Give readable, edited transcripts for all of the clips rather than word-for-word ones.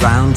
ground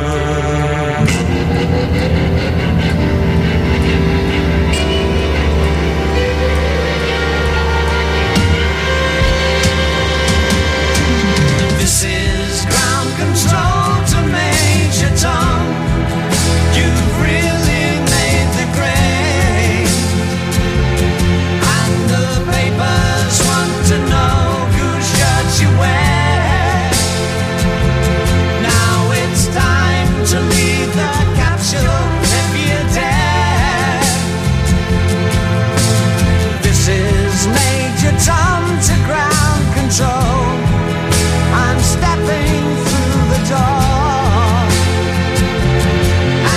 This is ground control to Major Tom. You've really made the grade, and the papers want to know whose shirt you wear. Now it's time to leave the capsule if you dare. This is Major Tom to ground control. I'm stepping through the door,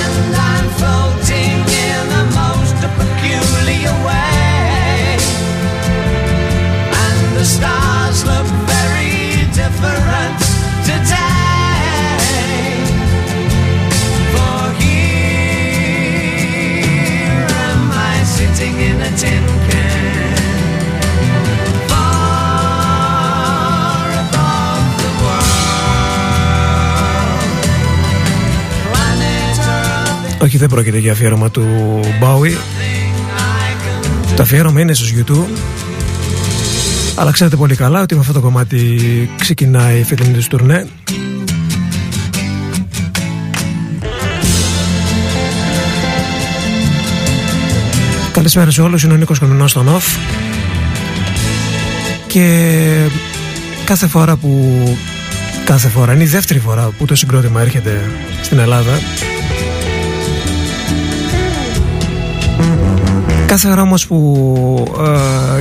and I'm floating in the most peculiar way, and the stars look very different today. For here am I sitting in a tin can, όχι δεν πρόκειται για αφιέρωμα του Bowie. Το αφιέρωμα είναι στους U2, αλλά ξέρετε πολύ καλά ότι με αυτό το κομμάτι ξεκινάει η φετινή τους τουρνέ. Καλησπέρα σε όλους, είναι ο Νίκος Κομινός στον OFF και κάθε φορά, είναι η δεύτερη φορά που το συγκρότημα έρχεται στην Ελλάδα. Κάθε φορά όμως που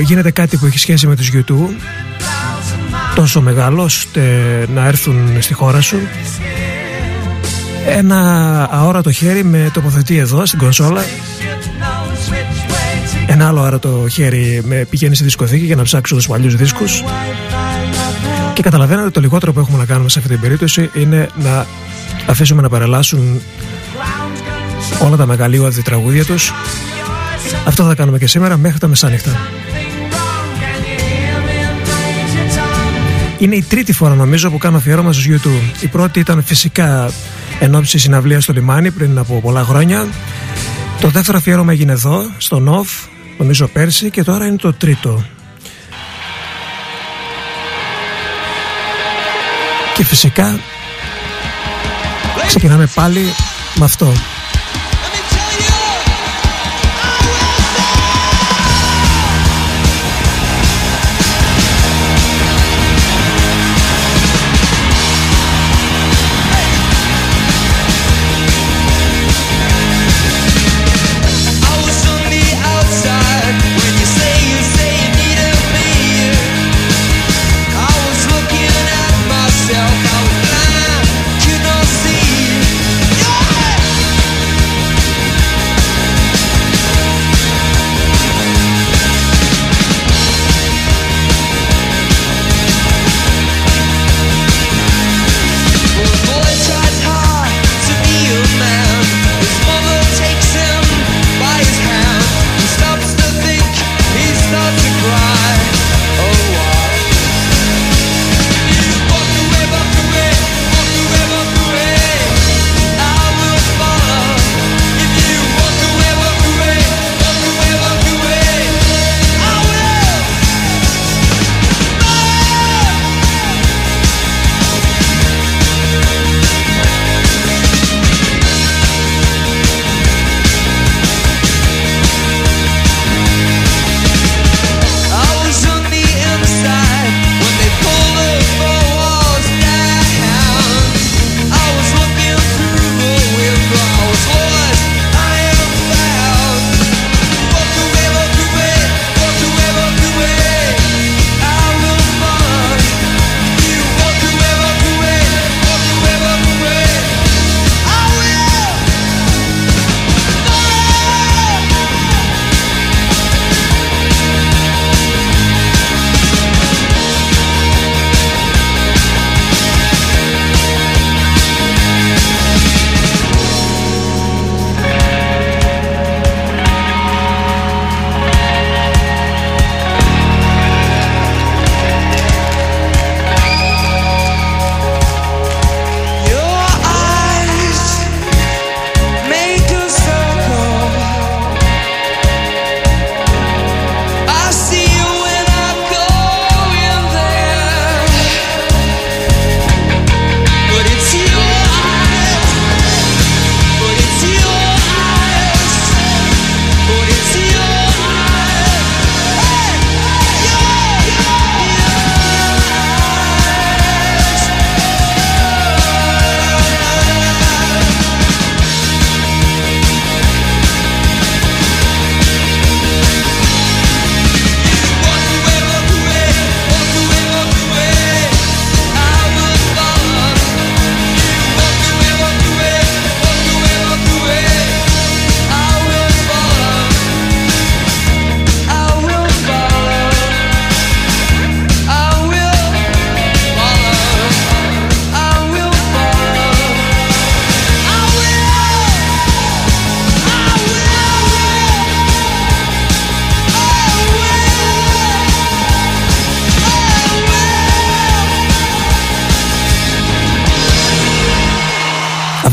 γίνεται κάτι που έχει σχέση με τους U2 τόσο μεγάλο ώστε να έρθουν στη χώρα σου, ένα αόρατο χέρι με τοποθετεί εδώ στην κονσόλα, ένα άλλο αόρατο χέρι με πηγαίνει στη δισκοθήκη για να ψάξω τους παλιούς δίσκους, και καταλαβαίνετε το λιγότερο που έχουμε να κάνουμε σε αυτή την περίπτωση είναι να αφήσουμε να παρελάσουν όλα τα μεγαλείωδη τραγούδια τους. Αυτό θα κάνουμε και σήμερα μέχρι τα μεσάνυχτα. Είναι η τρίτη φορά νομίζω που κάνω αφιέρωμα στους YouTube. Η πρώτη ήταν φυσικά εν ώψη συναυλίας στο λιμάνι πριν από πολλά χρόνια. Το δεύτερο αφιέρωμα έγινε εδώ στον OFF νομίζω πέρσι, και τώρα είναι το τρίτο. Και φυσικά ξεκινάμε πάλι με αυτό.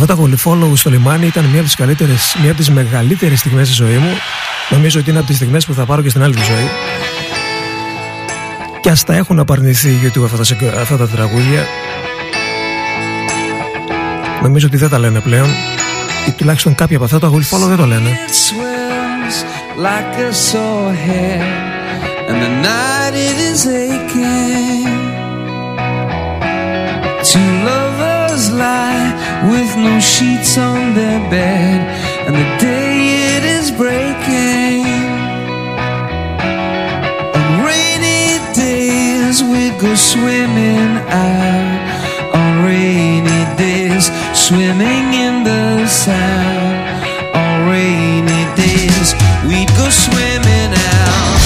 Αυτό το Will Follow στο λιμάνι ήταν μία από τις μεγαλύτερες στιγμές της ζωής μου. Νομίζω ότι είναι από τις στιγμές που θα πάρω και στην άλλη μου ζωή. Και ας τα έχουν απαρνηθεί YouTube αυτά τα τραγούδια, νομίζω ότι δεν τα λένε πλέον, ή τουλάχιστον κάποια από αυτά τα Will Follow δεν το λένε. With no sheets on their bed, and the day it is breaking. On rainy days we go swimming out. On rainy days, swimming in the sand. On rainy days we go swimming out.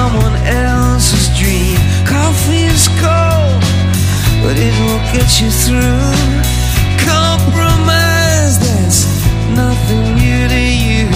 Someone else's dream. Coffee is cold, but it will get you through. Compromise, there's nothing new to you.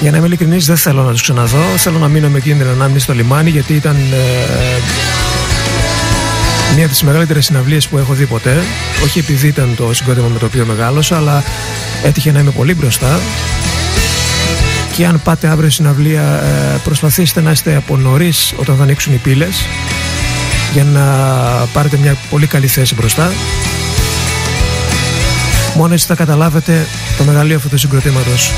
Για να είμαι ειλικρινής, δεν θέλω να τους ξαναδώ. Θέλω να μείνω με κίνδυνο να μείνω στο λιμάνι, γιατί ήταν μία από τις μεγαλύτερες συναυλίες που έχω δει ποτέ. Όχι επειδή ήταν το συγκρότημα με το οποίο μεγάλωσα, αλλά έτυχε να είμαι πολύ μπροστά. Και αν πάτε αύριο συναυλία, προσπαθήστε να είστε από νωρίς όταν θα ανοίξουν οι πύλες, για να πάρετε μια πολύ καλή θέση μπροστά. Μόνο έτσι θα καταλάβετε το μεγαλείο αυτού του συγκροτήματος.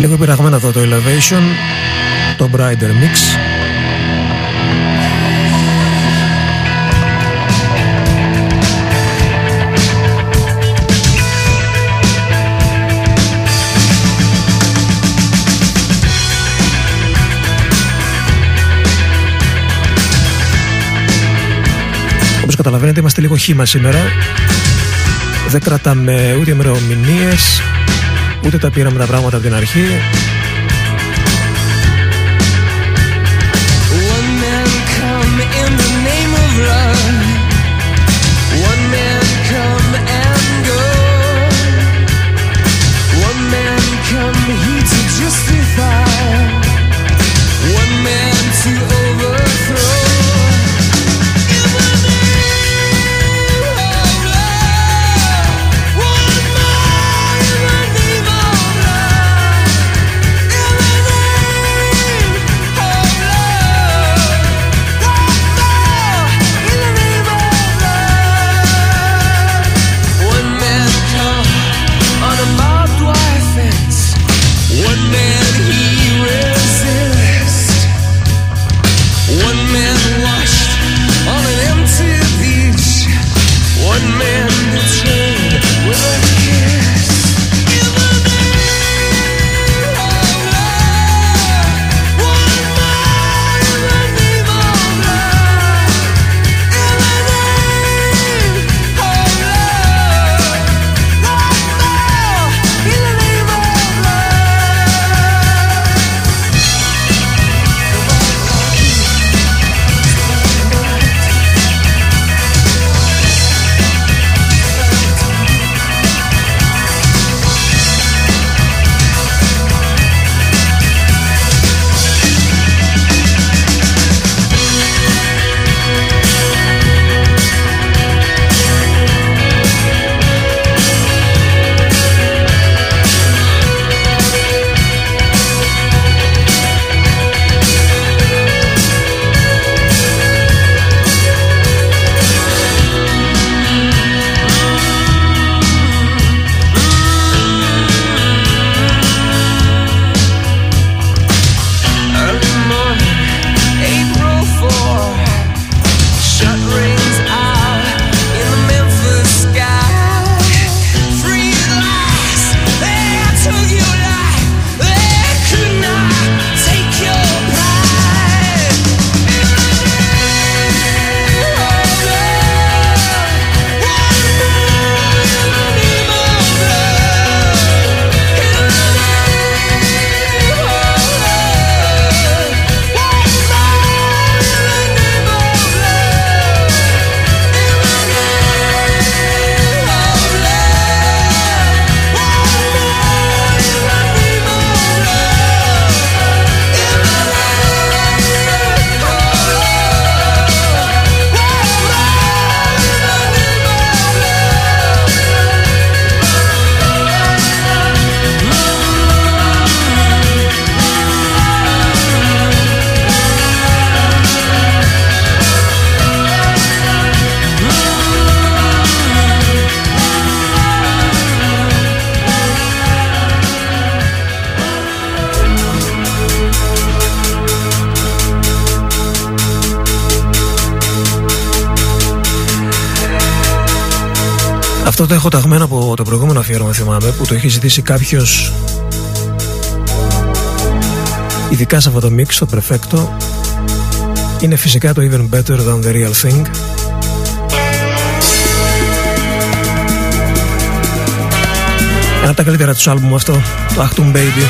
Λίγο πειραγμένα εδώ το Elevation, το Brider Mix. Όπως καταλαβαίνετε είμαστε λίγο χύμα σήμερα. Δεν κρατάμε ούτε ημερομηνίες, ούτε τα πήραμε τα πράγματα από την αρχή. Αυτό το έχω ταγμένο από το προηγούμενο αφιέρωμα, θυμάμαι, που το έχει ζητήσει κάποιος, ειδικά σε αυτό το mix, το πρεφέκτο. Είναι φυσικά το Even Better Than the Real Thing. Ένα από τα καλύτερα τους άλμπουμ αυτό, το Achtung Baby.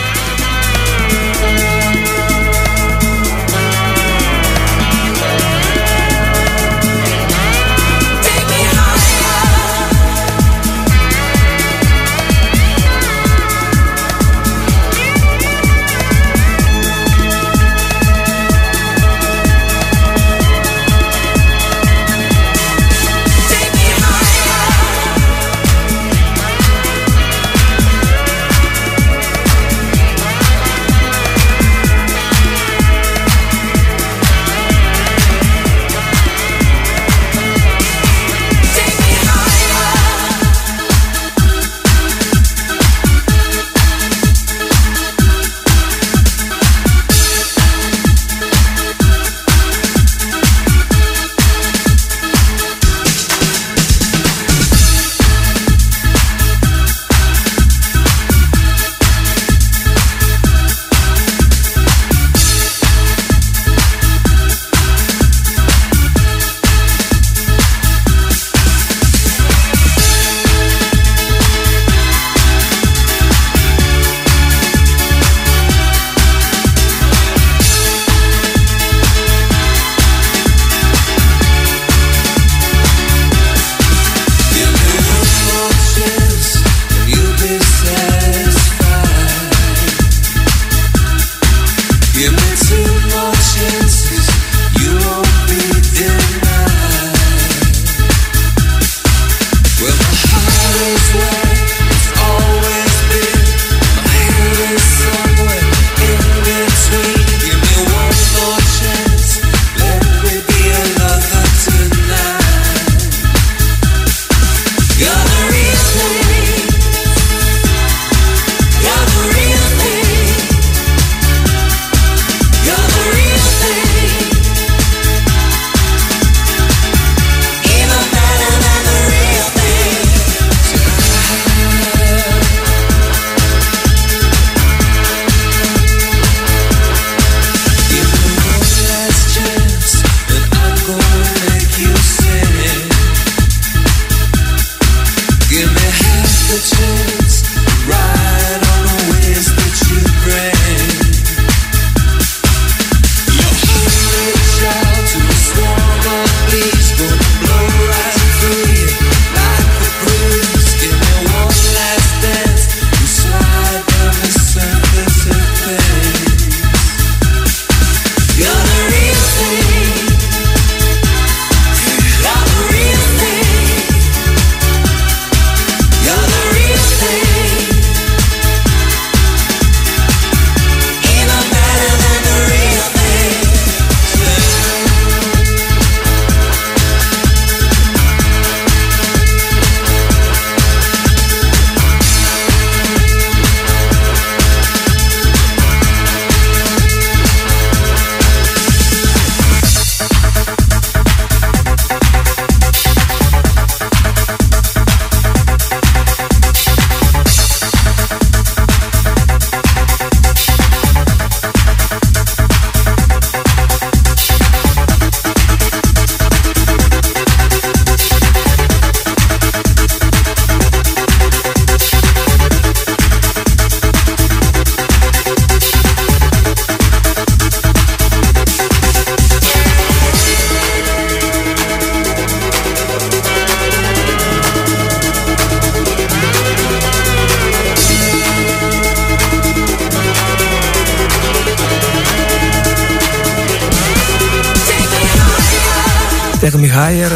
Higher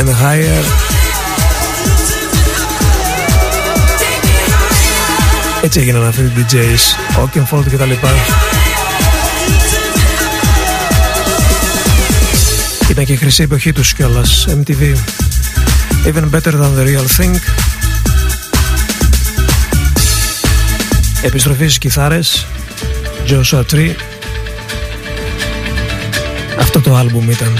and higher. Έτσι έγιναν αυτοί οι DJs, Oakenfold και τα λοιπά. Ήταν και η χρυσή εποχή τους κιόλας, MTV. Even Better Than the Real Thing. Επιστροφή στις κιθάρες, Joshua Tree. Αυτό το άλμπουμ ήταν.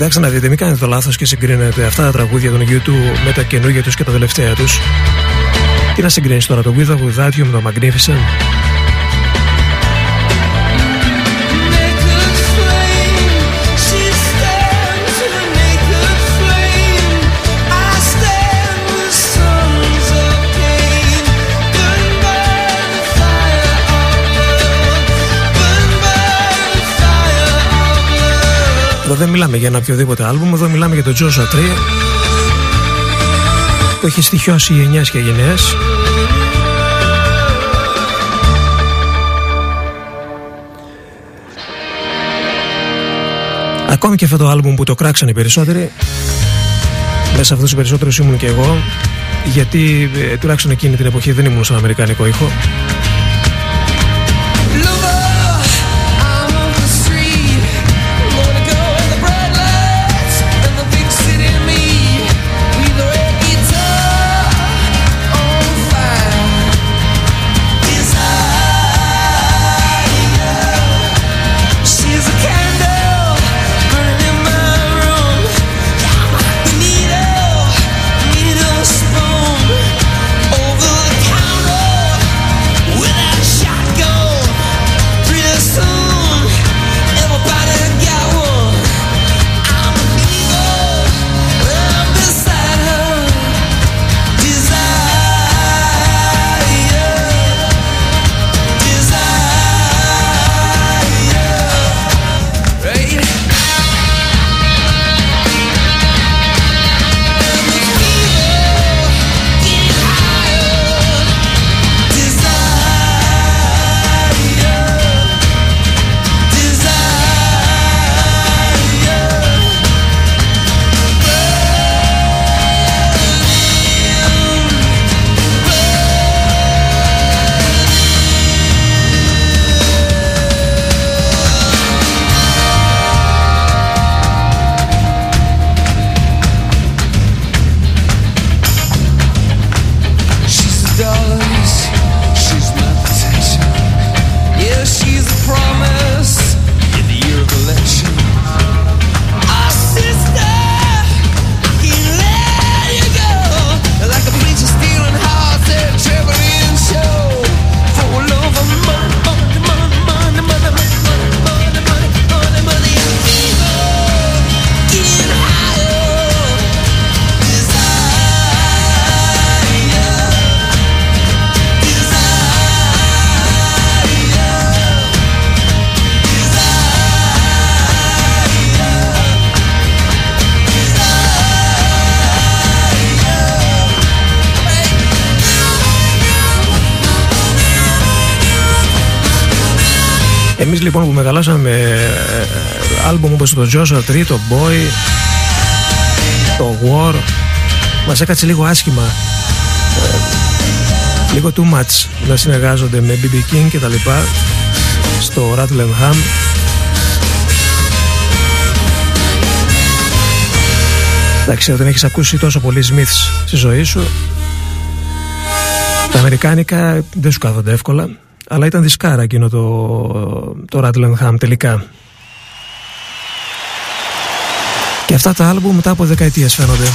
κοιτάξτε να δείτε, μην κάνετε το λάθος και συγκρίνετε αυτά τα τραγούδια των U2 με τα καινούργια τους και τα τελευταία τους. Τι να συγκρίνεις τώρα, το With or Without You με το Magnificent? Εδώ δεν μιλάμε για ένα οποιοδήποτε άλμπουμ, εδώ μιλάμε για τον Joshua Tree που έχει στοιχειώσει γενιές και γενιές. Ακόμη και αυτό το άλμπουμ που το κράξαν οι περισσότεροι, μέσα αυτούς τους περισσότερους ήμουν και εγώ, γιατί τουλάχιστον εκείνη την εποχή δεν ήμουν στον αμερικανικό ήχο. Εμείς λοιπόν που μεγαλώσαμε άλμπουμ όπως το Joshua Tree, το Boy, το War, μας έκατσε λίγο άσχημα, λίγο too much να συνεργάζονται με BB King και τα λοιπά στο Rattle and Hum. Εντάξει, όταν έχεις ακούσει τόσο πολλοί Smiths στη ζωή σου, τα αμερικάνικα δεν σου κάθονται εύκολα. Αλλά ήταν δισκάρα εκείνο το Rattle and Hum τελικά. Και αυτά τα άλμπουμ μετά από δεκαετίες φαίνονται.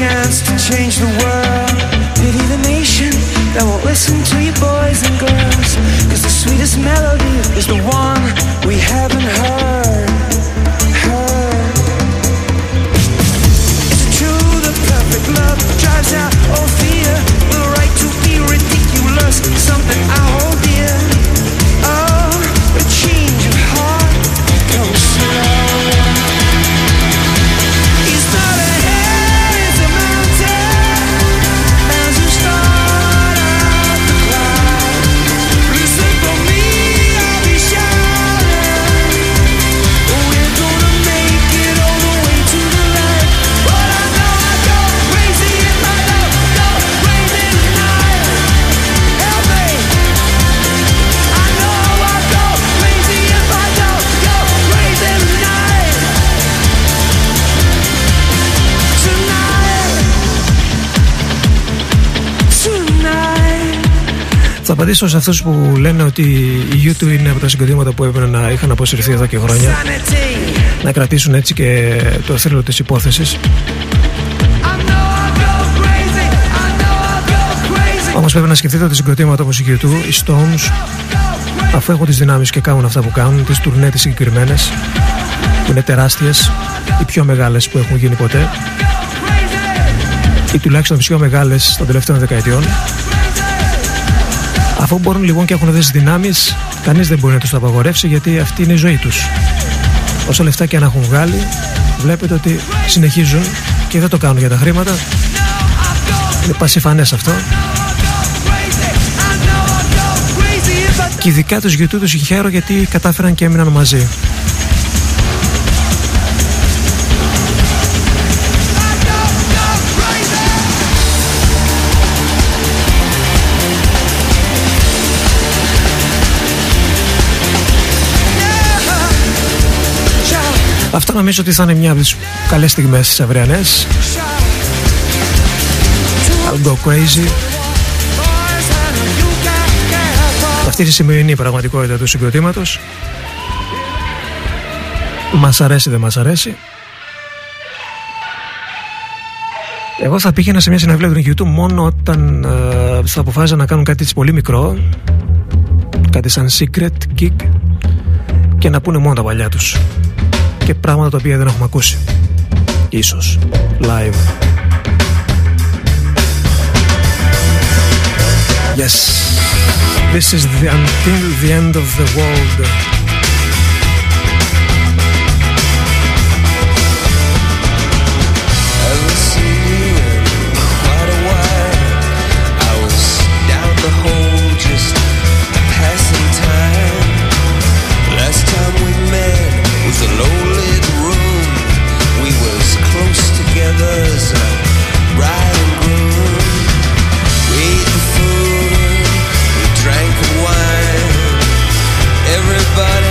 chance to change the world. Pity the nation that won't listen to you boys and girls, 'cause the sweetest melody is the one we haven't heard. Is it true that perfect love drives out all fear? The right to be ridiculous, something I hold dear. Oh, the change of heart comes slow. Θα απαντήσω σε αυτούς που λένε ότι η U2 είναι από τα συγκροτήματα που έπρεπε να είχαν αποσυρθεί εδώ και χρόνια, να κρατήσουν έτσι και το θρύλο της υπόθεσης. Όμως πρέπει να σκεφτείτε ότι συγκροτήματα όπως η U2, οι Stones, αφού έχουν τις δυνάμεις και κάνουν αυτά που κάνουν, τις τουρνέ τις συγκεκριμένες, που είναι τεράστιες, οι πιο μεγάλες που έχουν γίνει ποτέ, ή τουλάχιστον τις πιο μεγάλες των τελευταίων δεκαετιών. Αφού μπορούν λοιπόν και έχουν αυτές τις δυνάμεις, κανείς δεν μπορεί να τους το απαγορεύσει, γιατί αυτή είναι η ζωή τους. Όσα λεφτά και αν έχουν βγάλει, βλέπετε ότι συνεχίζουν και δεν το κάνουν για τα χρήματα. Είναι πασιφανές αυτό. Και ειδικά τους YouTube τους συγχαίρω, γιατί κατάφεραν και έμειναν μαζί. Αυτό νομίζω ότι θα είναι μια από τις καλές στιγμές της αυριανές. I'll go crazy. Αυτή είναι η σημερινή πραγματικότητα του συγκροτήματος. Μας αρέσει, δεν μας αρέσει. Εγώ θα πήγαινα σε μια συναυλία του YouTube μόνο όταν θα αποφάσιζα να κάνουν κάτι πολύ μικρό, κάτι σαν secret gig, και να πούνε μόνο τα παλιά τους και πράγματα τα οποία δεν έχουμε ακούσει ίσως live. Yes, this is the until the end of the world. But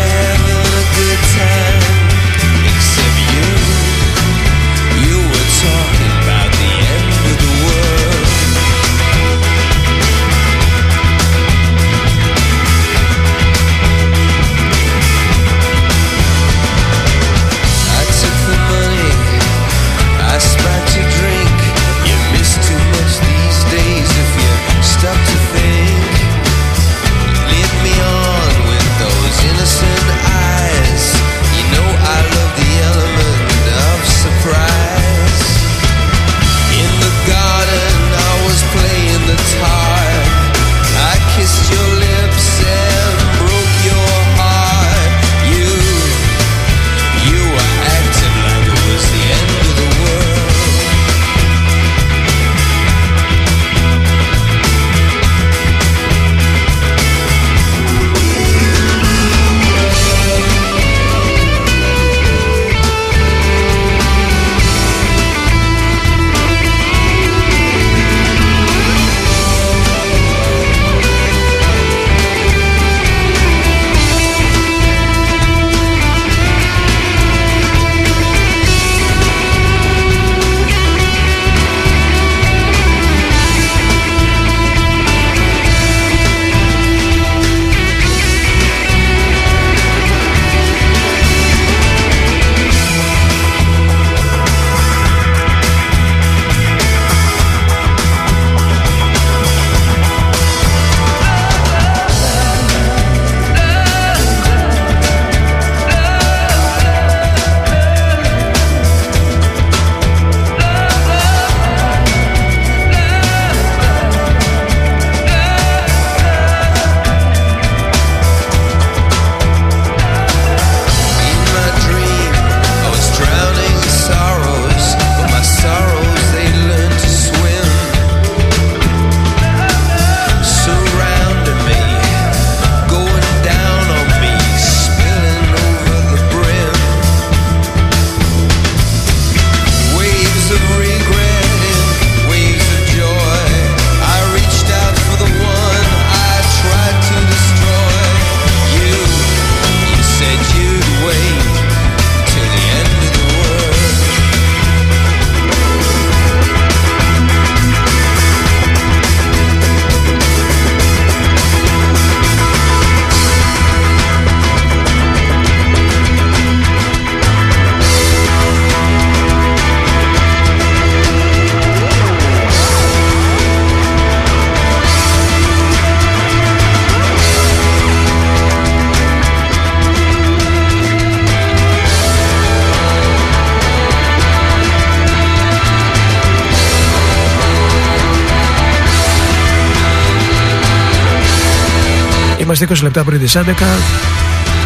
Είμαστε 20 λεπτά πριν τις 11.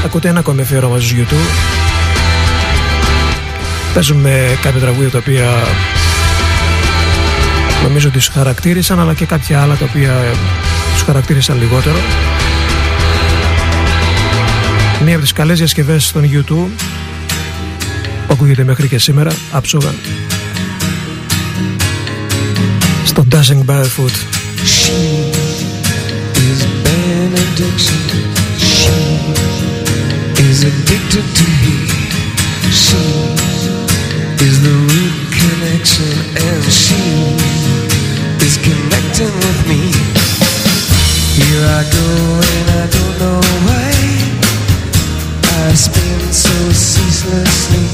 Ακούτε ένα ακόμη αφιέρωμα στους U2. Παίζουμε κάποια τραγούδια τα οποία νομίζω ότι τους χαρακτήρισαν, αλλά και κάποια άλλα τα οποία τους χαρακτήρισαν λιγότερο. Μία από τις καλές διασκευές των U2 που ακούγεται μέχρι και σήμερα, άψογα στο Dancing Barefoot. She is an addiction. She is addicted to me. She is the root connection and she is connecting with me. Here I go and I don't know why I spin so ceaselessly.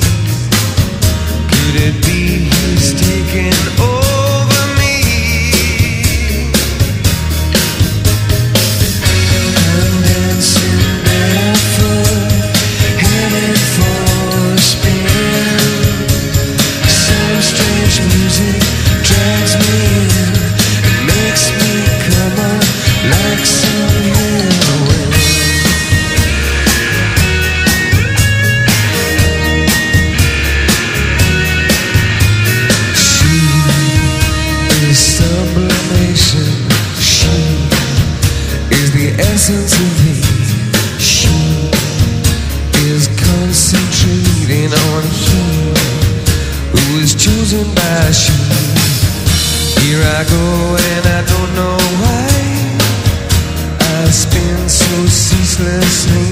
Could it be he's taking over me? I'm dancing barefoot, headed for a spin. Some strange music drags me in. It makes me come up like something. Essence of me, she is concentrating on him who is chosen by she. Here I go and I don't know why I spin so ceaselessly.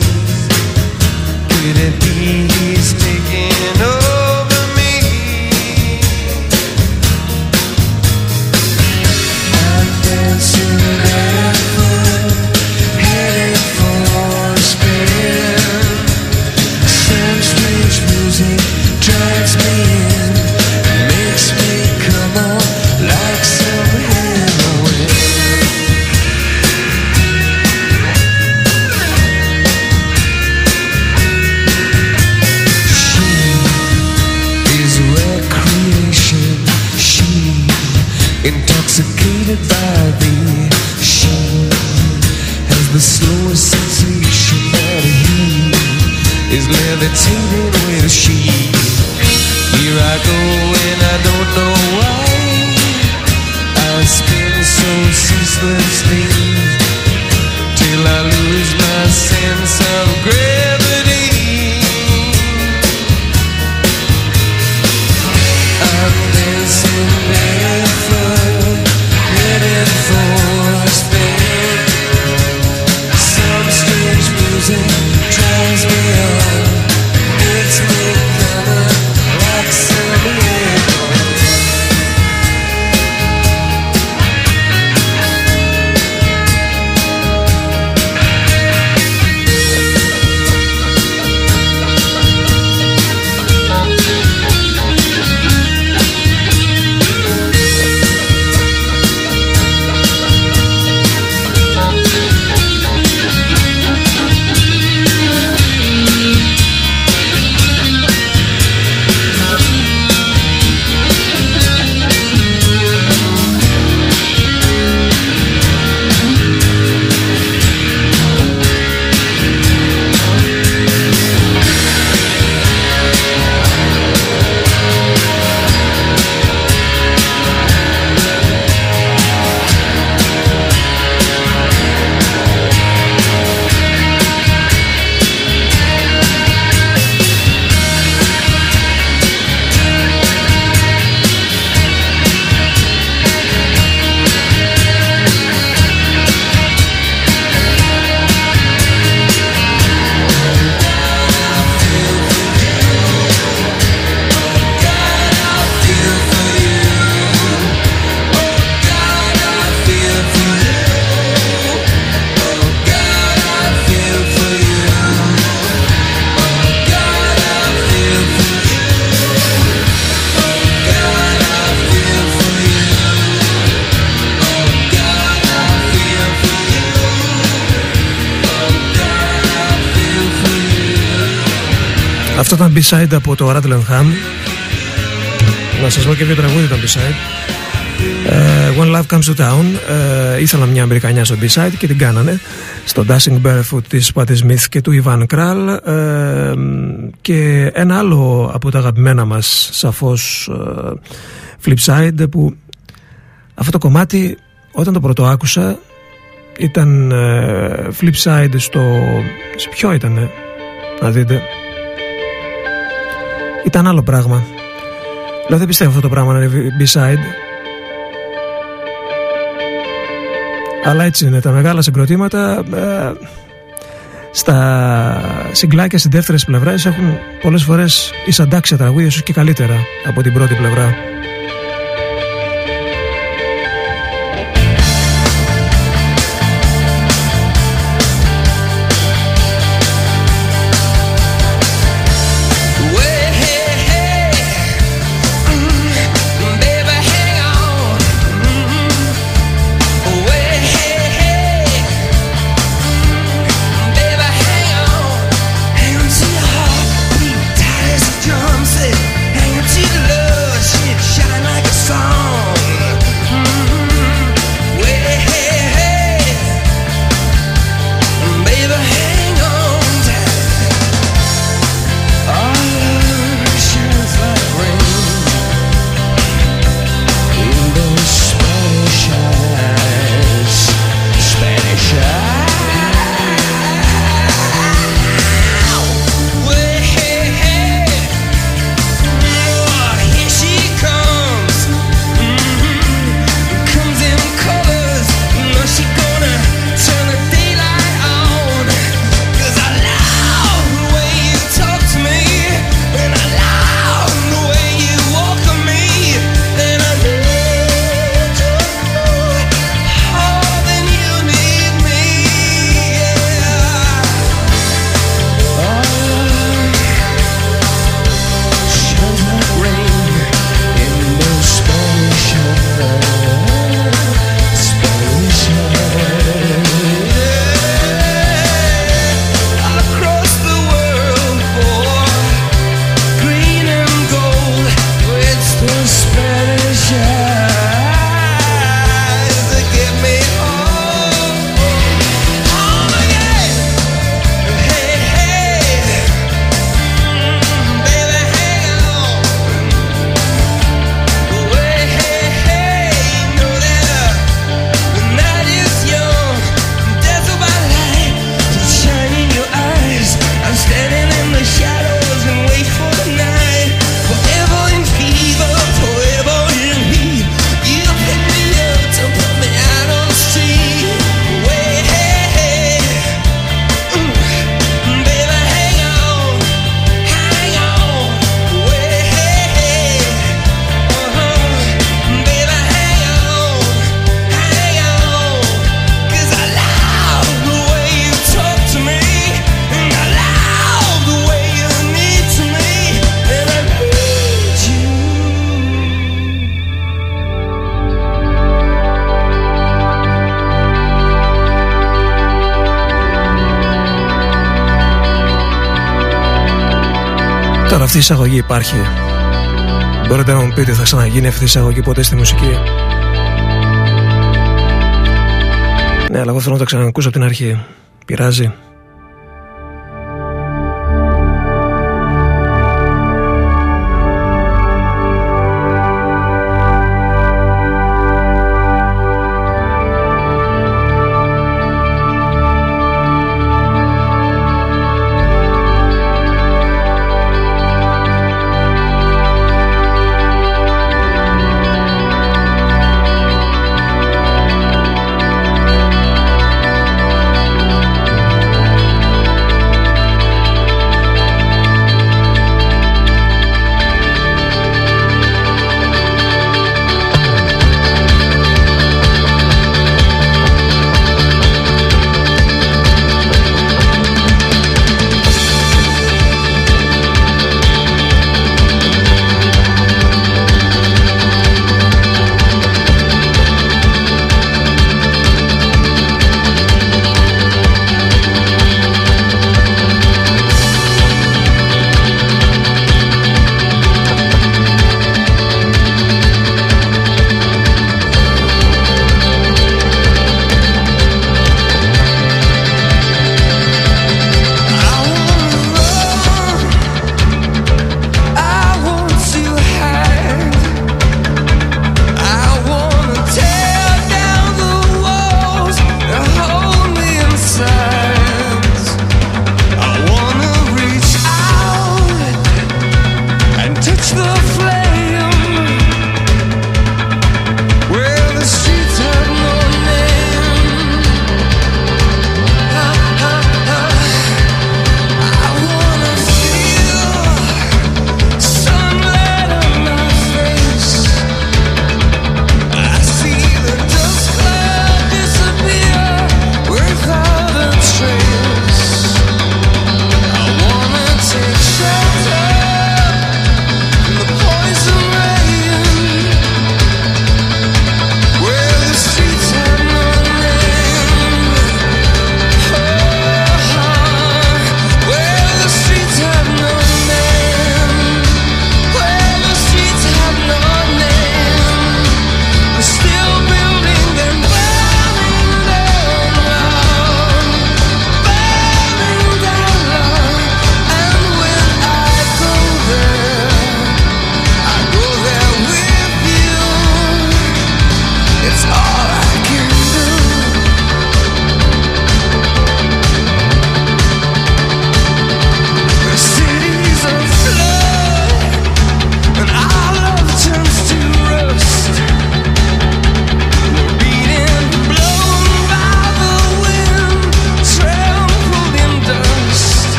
Could it be he's taking over me? I'm dancing barefoot, headed for a spin. Some strange music drags me in, makes me come on like some heroin. She is recreation. She intoxicated by thee. The slowest sensation that he is levitating with she. Here I go and I don't know why I spin so ceaselessly till I lose my sense of gravity. I'm dancing barefoot, headed for a spin. Strange music drives me on, makes me come up like some heroin. Αυτό ήταν B-side από το Rattle and Hum. Να σας πω και δύο τραγούδια ήταν B-side. When Love Comes to Town. Ήθελα μια Αμερικανιά στο B-side και την κάνανε στο Dancing Barefoot της Patti Smith και του Iván Kral. Και ένα άλλο από τα αγαπημένα μας σαφώς, Flipside, που αυτό το κομμάτι όταν το πρώτο άκουσα ήταν Flipside στο... σε ποιο ήτανε, να δείτε, ήταν άλλο πράγμα. Δεν πιστεύω αυτό το πράγμα να είναι B-side, αλλά έτσι είναι τα μεγάλα συγκροτήματα, στα συγκλάκια στις δεύτερες πλευρές έχουν πολλές φορές εισαντάξει τα τραγούδια ίσως και καλύτερα από την πρώτη πλευρά. Αυτή η εισαγωγή υπάρχει. Μπορείτε να μου πείτε, θα ξαναγίνει αυτή η εισαγωγή ποτέ στη μουσική? Ναι, αλλά εγώ θέλω να το ξανακούσω από την αρχή. Πειράζει?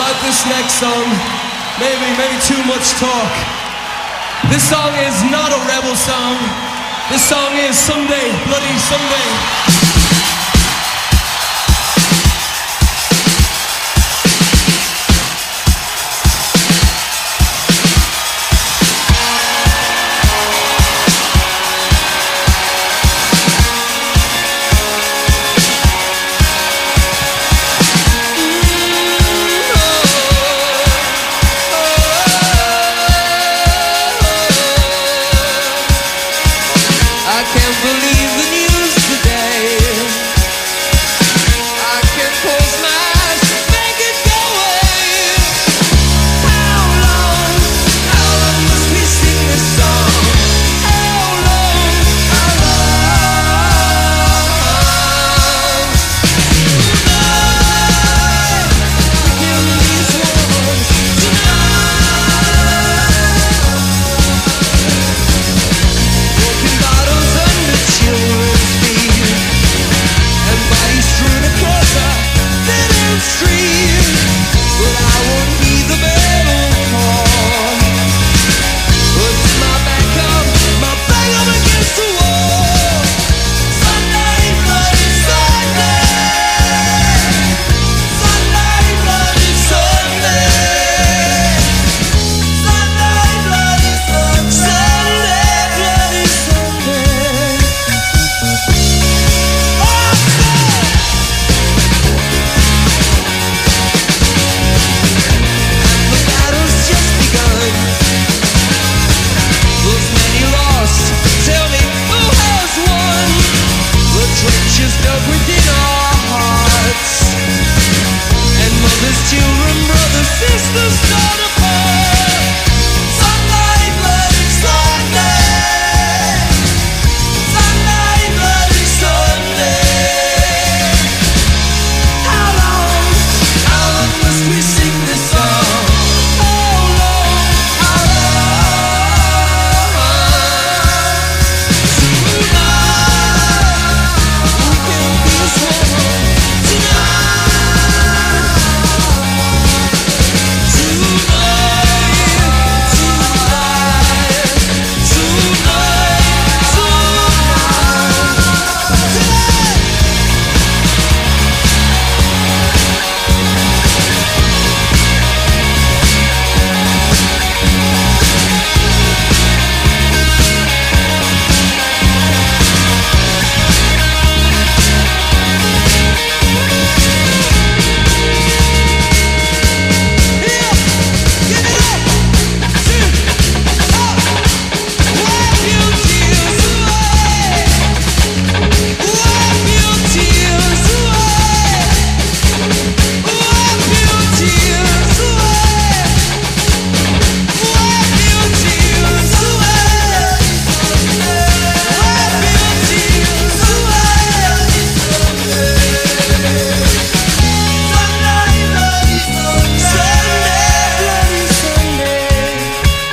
about this next song. Maybe too much talk. This song is not a rebel song. This song is Someday, bloody Someday.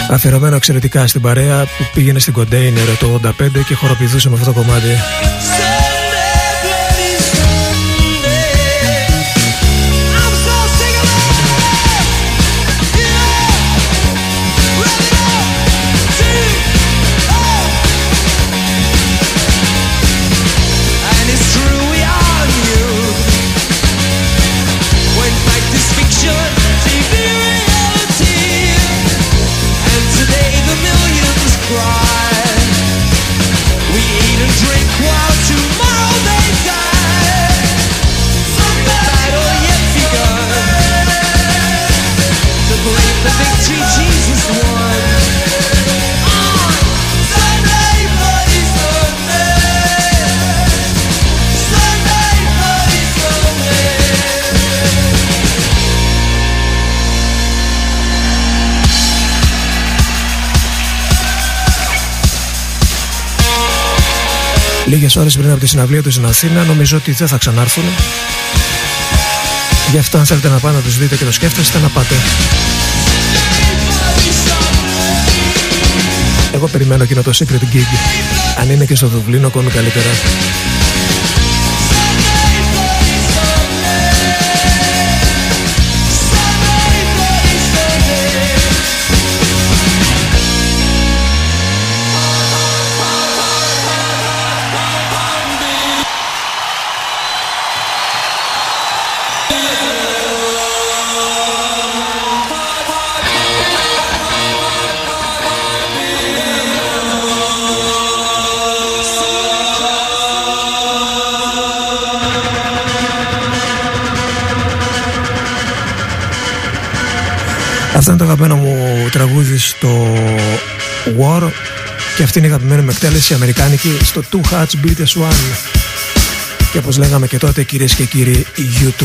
Αφιερωμένο εξαιρετικά στην παρέα που πήγαινε στην Κοντέινερ το 85 και χοροπηδούσε με αυτό το κομμάτι. Λίγες ώρες πριν από τη συναυλία του στην Αθήνα, νομίζω ότι δεν θα ξανάρθουν. Γι' αυτό, αν θέλετε να πάτε να τους δείτε και το σκέφτεστε, να πάτε. Εγώ περιμένω εκείνο το secret gig. Αν είναι και στο Δουβλίνο, ακόμη καλύτερα. Αυτό είναι το αγαπημένο μου τραγούδι στο War και αυτή είναι η αγαπημένη μου εκτέλεση αμερικάνικη στο Two Hearts Beat As One. Και όπως λέγαμε και τότε, κυρίες και κύριοι, U2.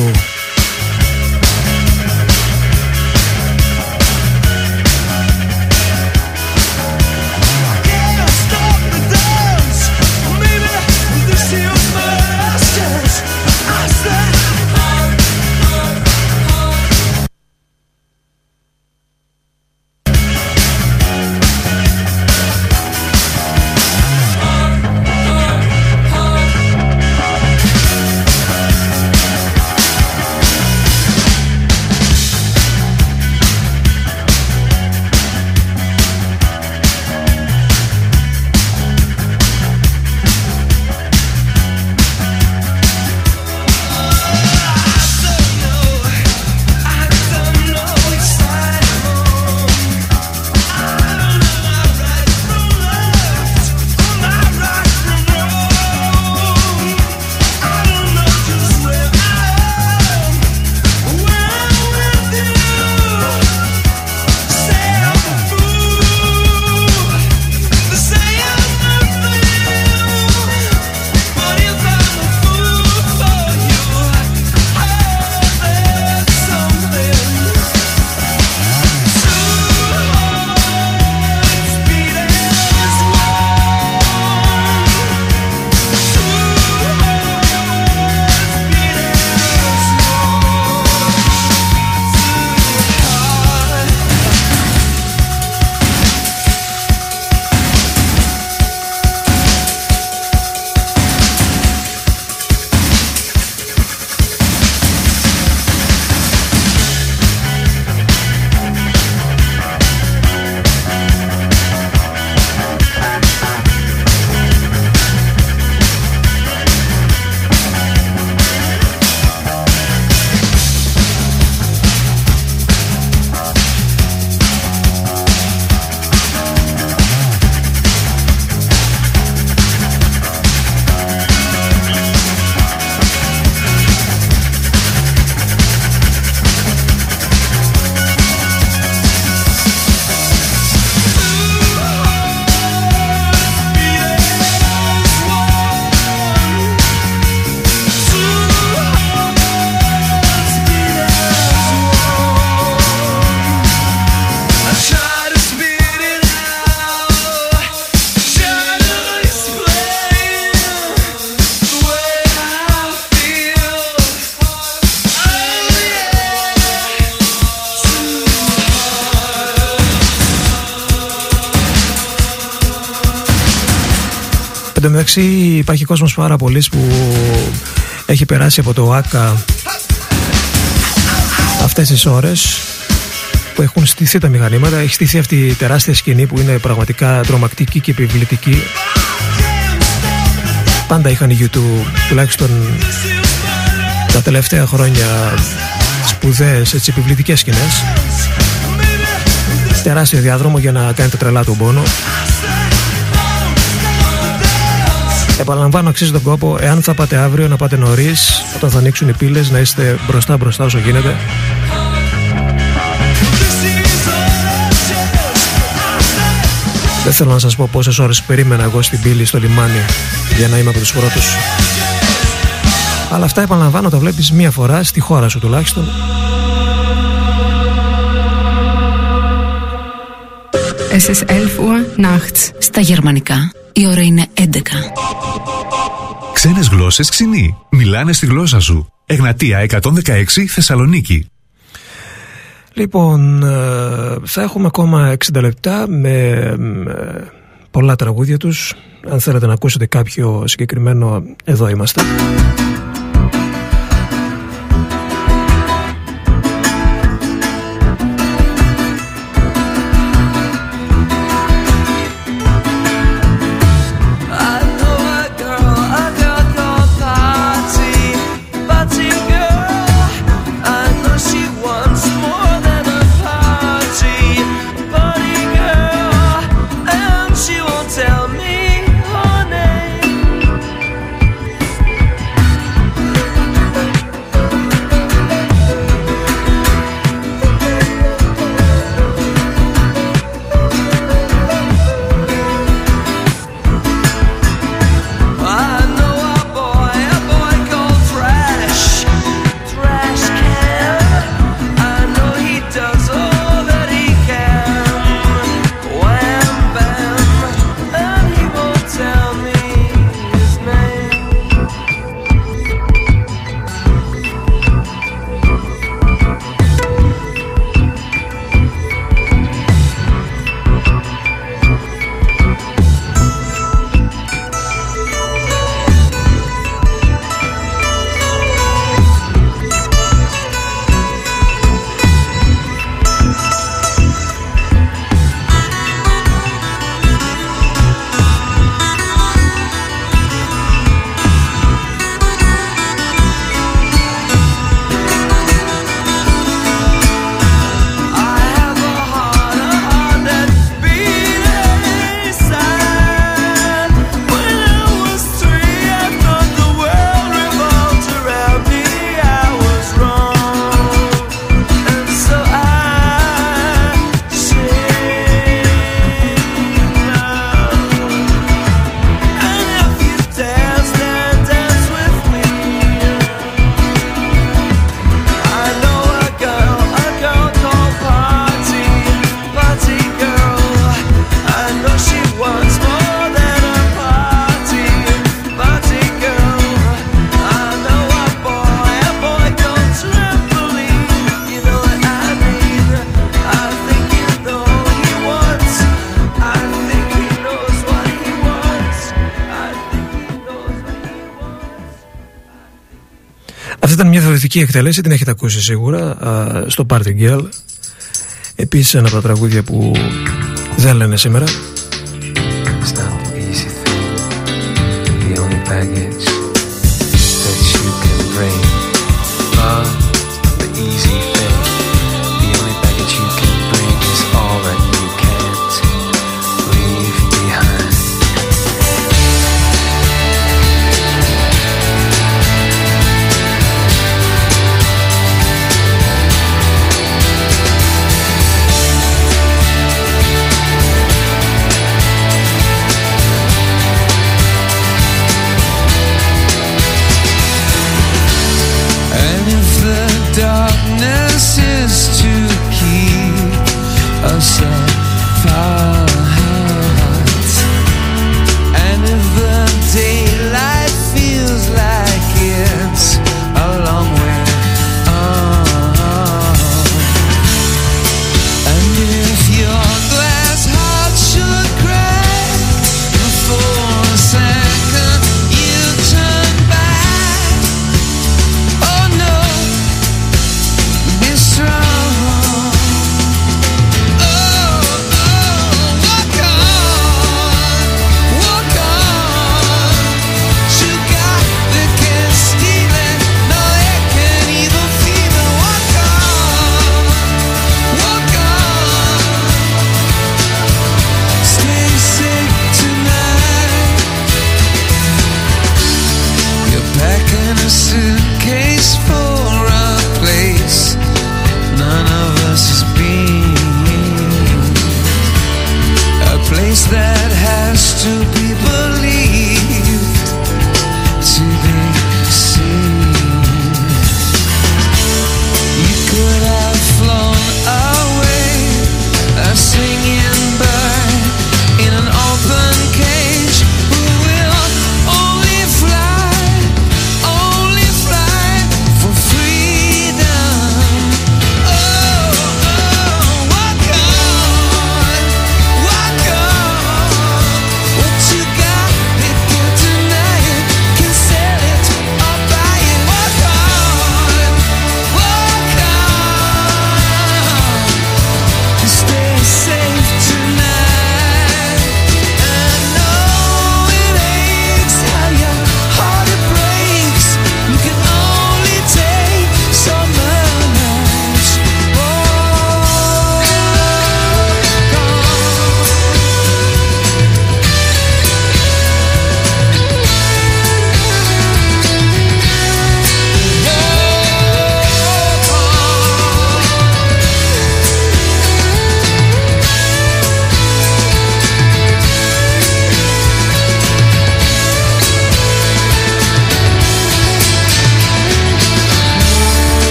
Υπάρχει κόσμος πάρα πολλής που έχει περάσει από το ΆΚΑ αυτές τις ώρες που έχουν στηθεί τα μηχανήματα. Έχει στηθεί αυτή η τεράστια σκηνή που είναι πραγματικά τρομακτική και επιβλητική. Πάντα είχαν YouTube, τουλάχιστον τα τελευταία χρόνια, σπουδαίες έτσι, επιβλητικές σκηνές. Τεράστιο διάδρομο για να κάνετε τρελά τον πόνο. Επαναλαμβάνω, αξίζει τον κόπο. Εάν θα πάτε αύριο, να πάτε νωρίς, όταν θα ανοίξουν οι πύλες, να είστε μπροστά όσο γίνεται. Δεν θέλω να σας πω πόσες ώρες περίμενα εγώ στην πύλη, στο λιμάνι, για να είμαι από τους πρώτους. Αλλά αυτά, επαναλαμβάνω, τα βλέπεις μία φορά, στη χώρα σου τουλάχιστον. Es ist 11 Uhr nachts. Στα γερμανικά, η ώρα είναι 11. Ξένες γλώσσες ξινή. Μιλάνε στη γλώσσα σου. Εγνατία 116 Θεσσαλονίκη. Λοιπόν, θα έχουμε ακόμα 60 λεπτά με πολλά τραγούδια τους. Αν θέλετε να ακούσετε κάποιο συγκεκριμένο, εδώ είμαστε. Αυτή ήταν μια θεωρητική εκτέλεση, την έχετε ακούσει σίγουρα στο Party Girl. Επίσης ένα από τα τραγούδια που δεν λένε σήμερα.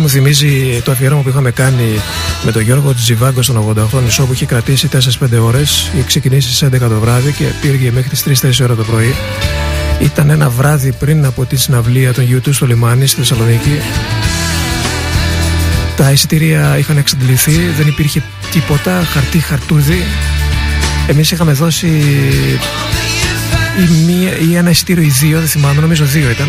Μου θυμίζει το αφιέρωμα που είχαμε κάνει με τον Γιώργο Τζιβάγκο στον 88 Νησό που είχε κρατήσει 4-5 ώρες. Είχε ξεκινήσει στις 11 το βράδυ και πήγε μέχρι τις 3-4 ώρα το πρωί. Ήταν ένα βράδυ πριν από τη συναυλία των U2 στο λιμάνι στη Θεσσαλονίκη. Τα εισιτήρια είχαν εξαντληθεί, δεν υπήρχε τίποτα, χαρτί, χαρτούδι. Εμείς είχαμε δώσει ή ένα εισιτήριο ή δύο, δεν θυμάμαι, νομίζω δύο ήταν.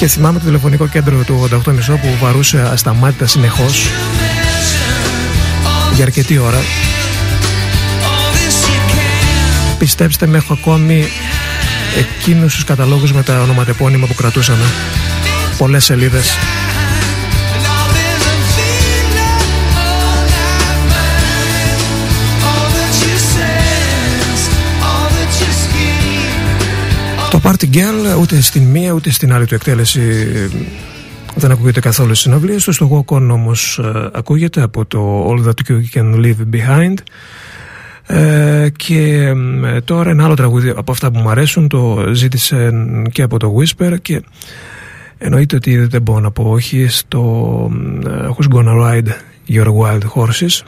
Και θυμάμαι το τηλεφωνικό κέντρο του 88 Μισό που βαρούσε ασταμάτητα συνεχώς για αρκετή ώρα. Πιστέψτε με, έχω ακόμη εκείνους τους καταλόγους με τα ονοματεπώνυμα που κρατούσαμε. Πολλές σελίδες. Το Party Girl ούτε στην μία ούτε στην άλλη του εκτέλεση δεν ακούγεται καθόλου στις συναυλίες του. Στο Walk On όμως ακούγεται από το All That You Can Leave Behind. Και τώρα ένα άλλο τραγούδι από αυτά που μου αρέσουν, το ζήτησε και από το Whisper και εννοείται ότι δεν μπορώ να πω όχι στο Who's Gonna Ride Your Wild Horses.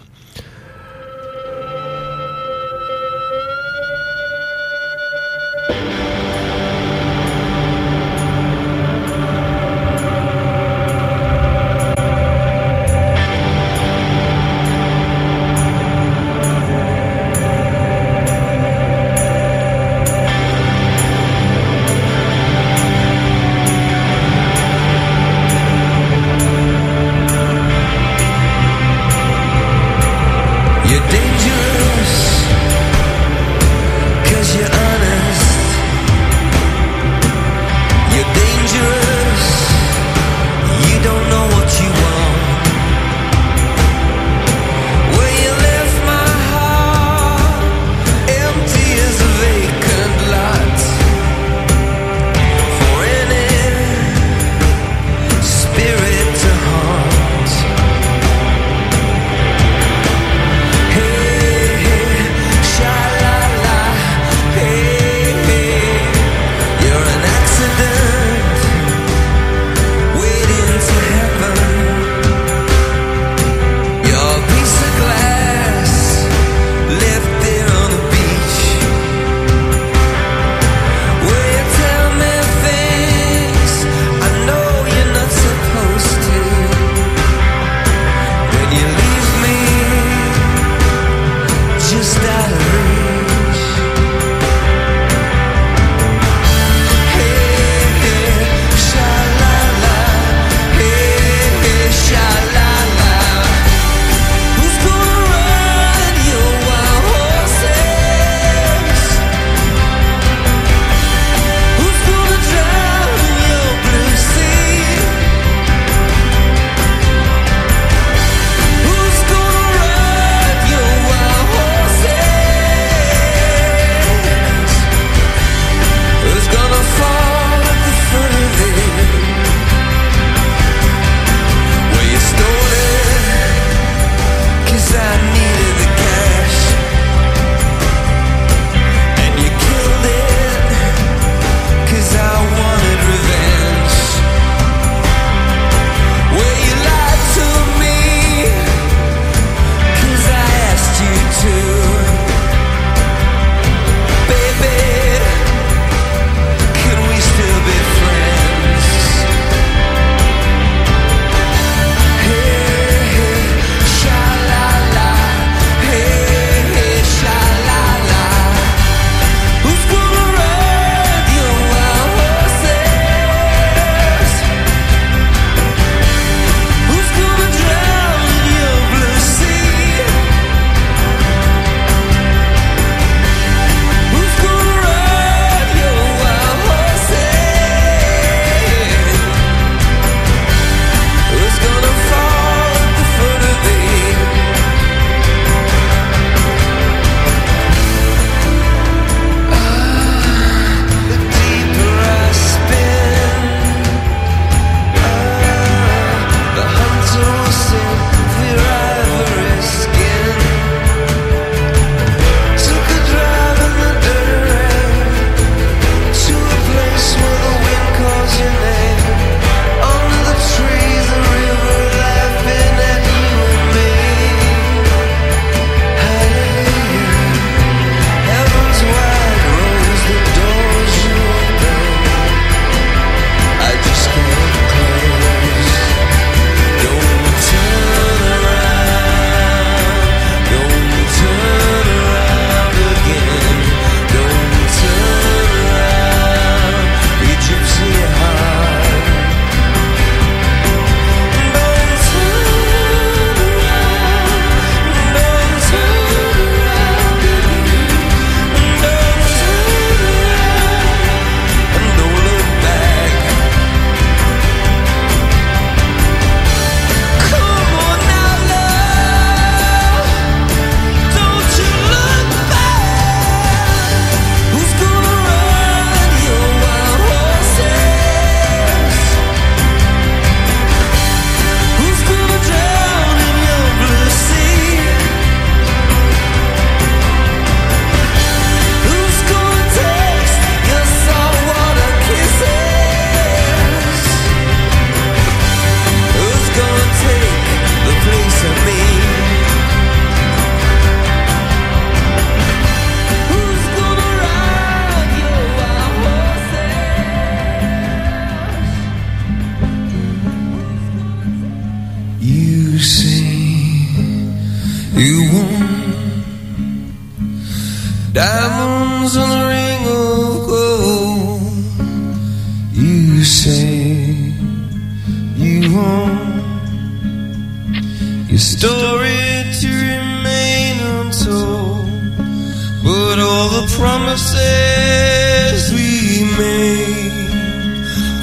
Diamonds on the ring of gold. You say you want your story to remain untold, but all the promises we made,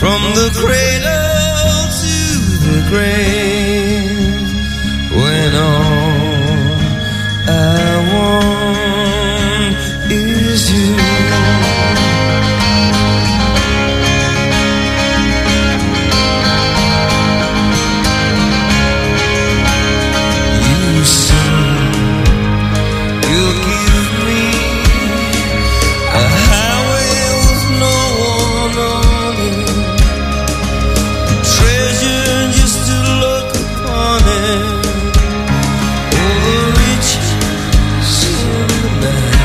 from the cradle to the grave, when all I want is you. You say you'll give me a highway with no one on it, a treasure just to look upon it. All the riches in the night.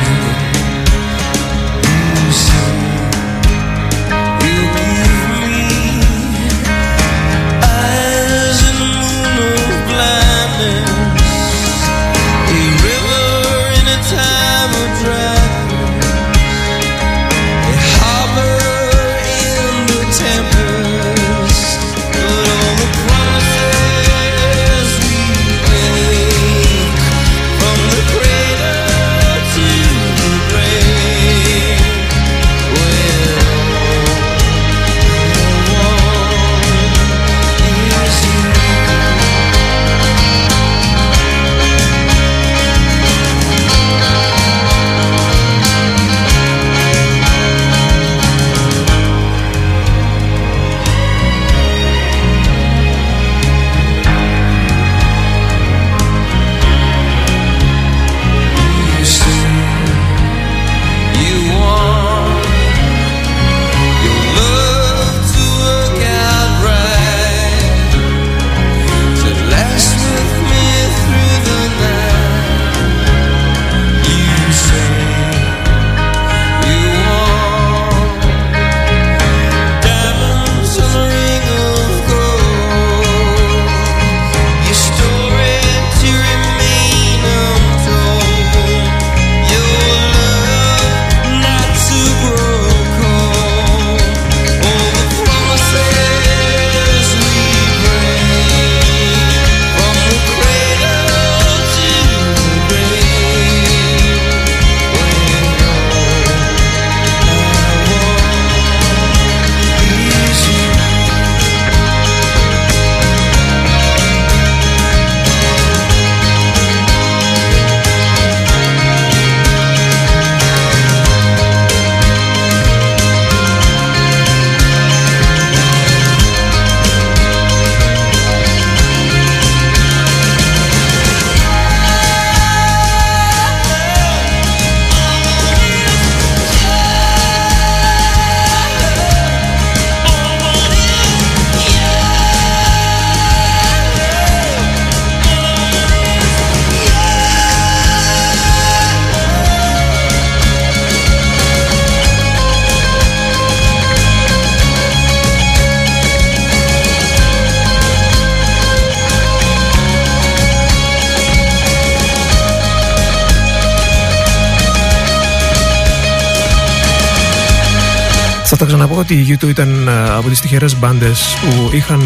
Θα τα ξαναπώ ότι η U2 ήταν από τις τυχερές μπάντες που είχαν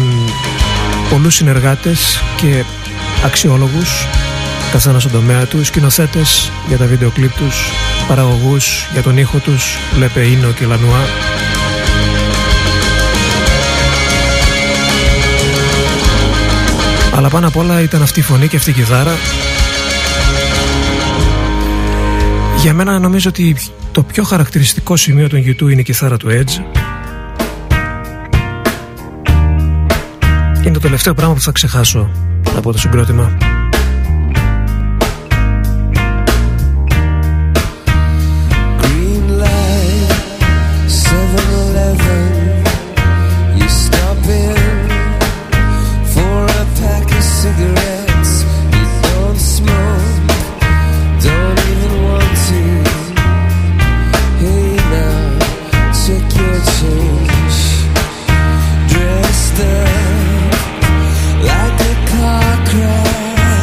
πολλούς συνεργάτες και αξιόλογους καθένας στον τομέα του, σκηνοθέτες για τα βίντεο κλιπ τους, παραγωγούς για τον ήχο τους, Λέπε, Ίνο και Λανουά. Αλλά πάνω απ' όλα ήταν αυτή η φωνή και αυτή η κιθάρα. Για μένα νομίζω ότι το πιο χαρακτηριστικό σημείο των U2 είναι η κιθάρα του Edge. Είναι το τελευταίο πράγμα που θα ξεχάσω από το συγκρότημα. Dressed up like a car crash.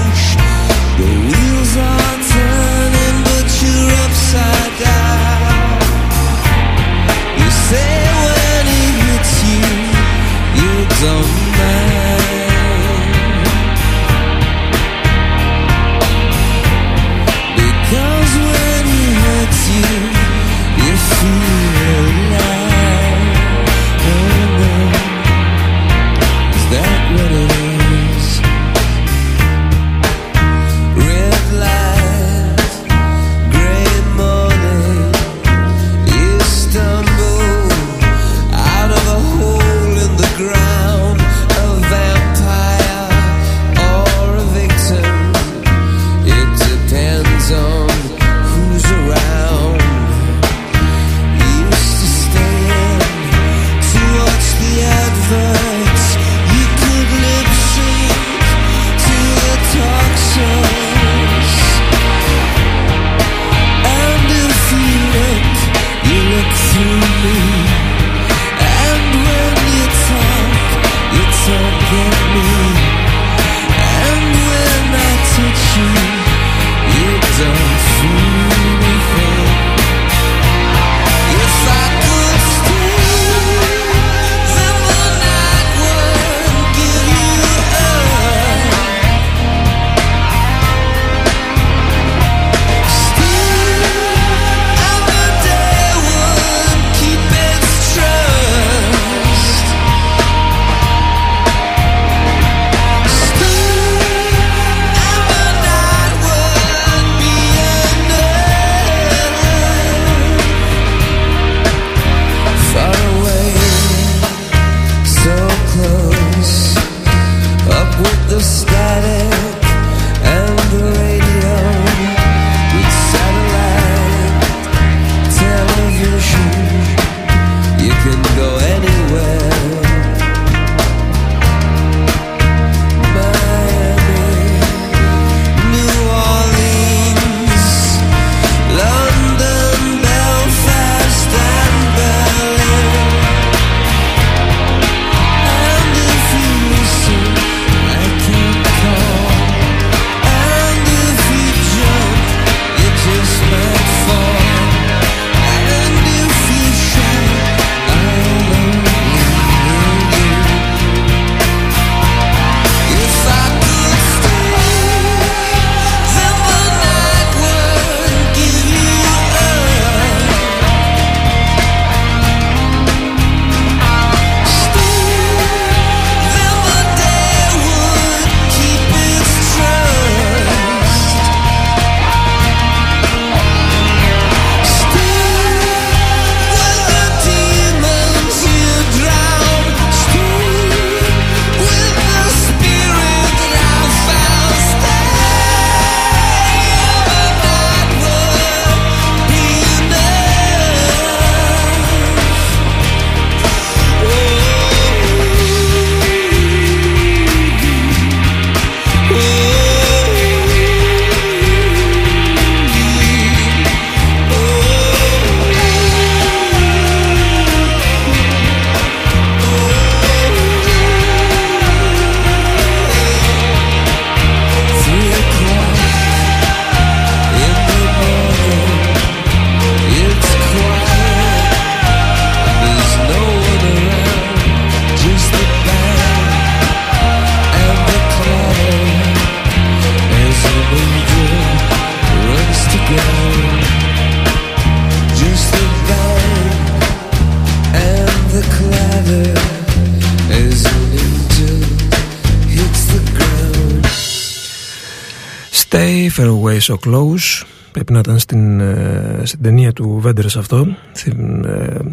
Away, Fairway So Close. Πρέπει να ήταν στην ταινία του Βέντερς αυτό.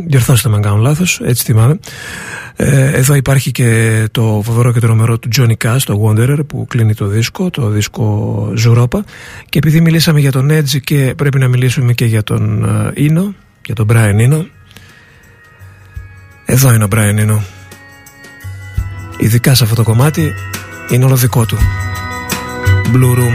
Διορθώστε με αν κάνω λάθος, έτσι θυμάμαι. Εδώ υπάρχει και το φοβερό και τρομερό του Johnny Cash, το Wanderer, που κλείνει το δίσκο Zooropa. Και επειδή μιλήσαμε για τον Edge, και πρέπει να μιλήσουμε και για τον Eno, για τον Brian Eno. Εδώ είναι ο Brian Eno. Ειδικά σε αυτό το κομμάτι είναι όλο δικό του. Blue Room.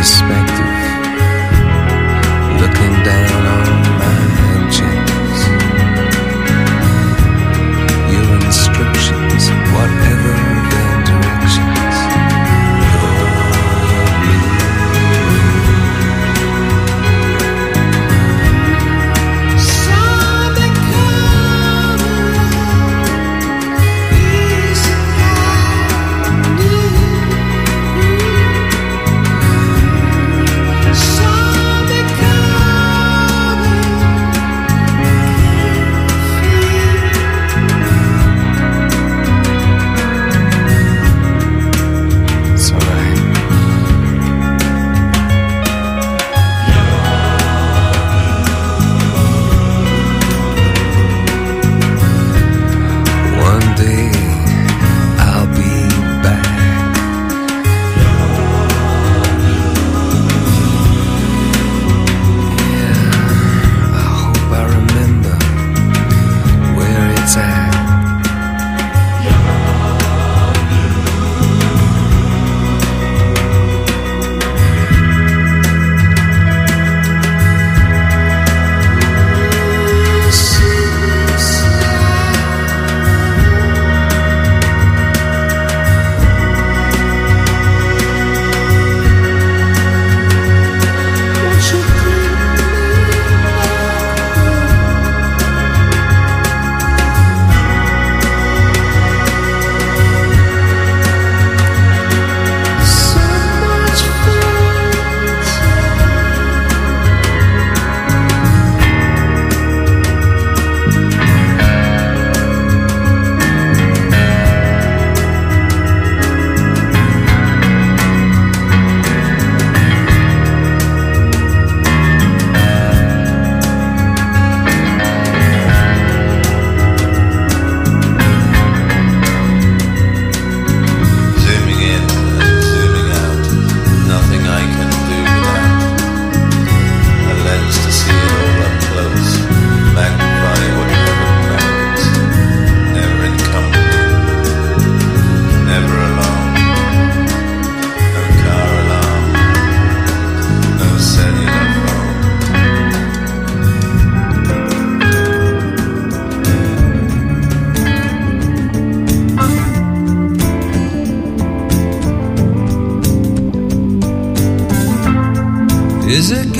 Perspective, looking down on my hands,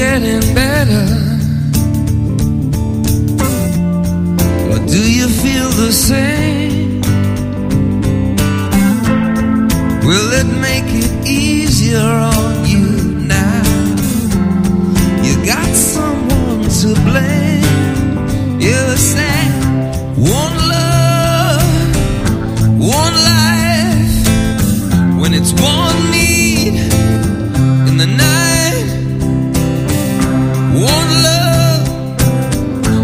getting better? Or do you feel the same? Will it make it easier on you now? You got someone to blame. You're saying one love, one life, when it's one need in the night. One love,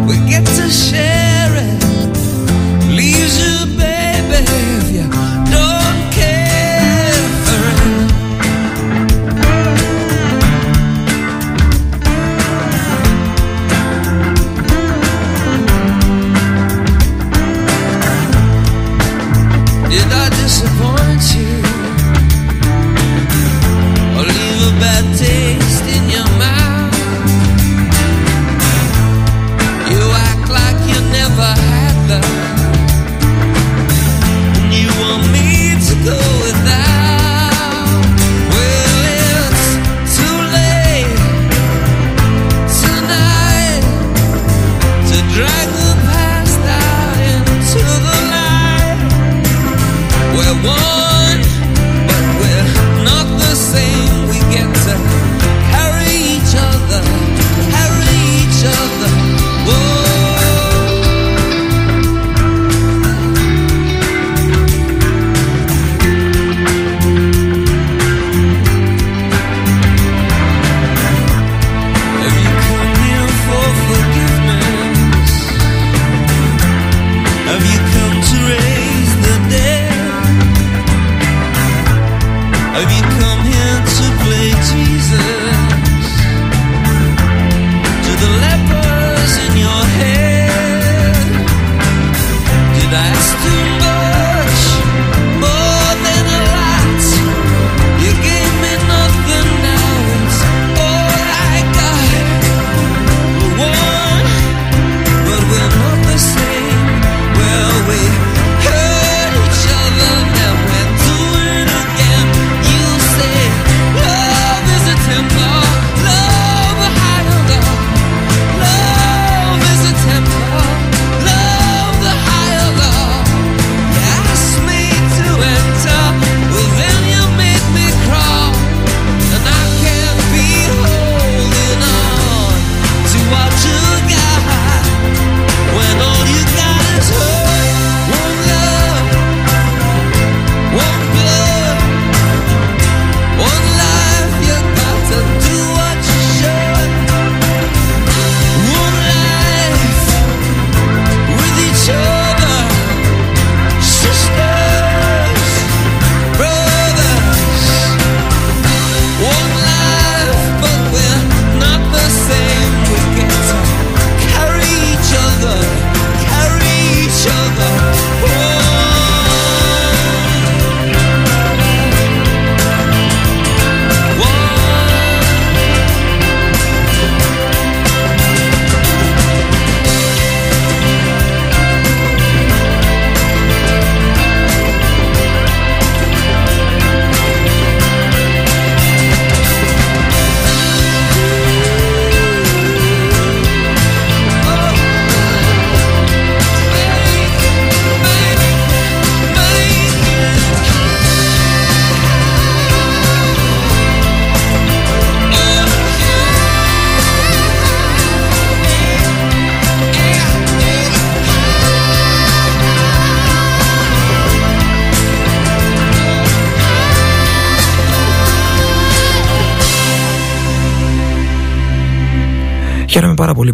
we get to share it. Leaves you, baby, if you don't care for it. Did I disappoint you? Or leave a bad taste in your mouth?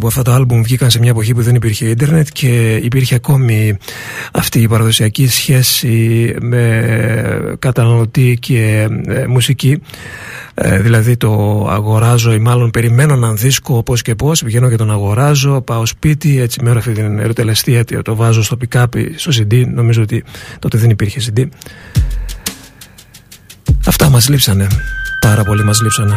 Που αυτά τα άλμπουμ βγήκαν σε μια εποχή που δεν υπήρχε ίντερνετ και υπήρχε ακόμη αυτή η παραδοσιακή σχέση με καταναλωτή και μουσική. Δηλαδή το αγοράζω ή μάλλον περιμένω έναν δίσκο πώς και πώς, πηγαίνω και τον αγοράζω, πάω σπίτι, έτσι με αυτή την ερωτελεστία, το βάζω στο πικάπι, στο CD, νομίζω ότι τότε δεν υπήρχε CD. Αυτά μας λείψανε, πάρα πολύ μας λείψανε.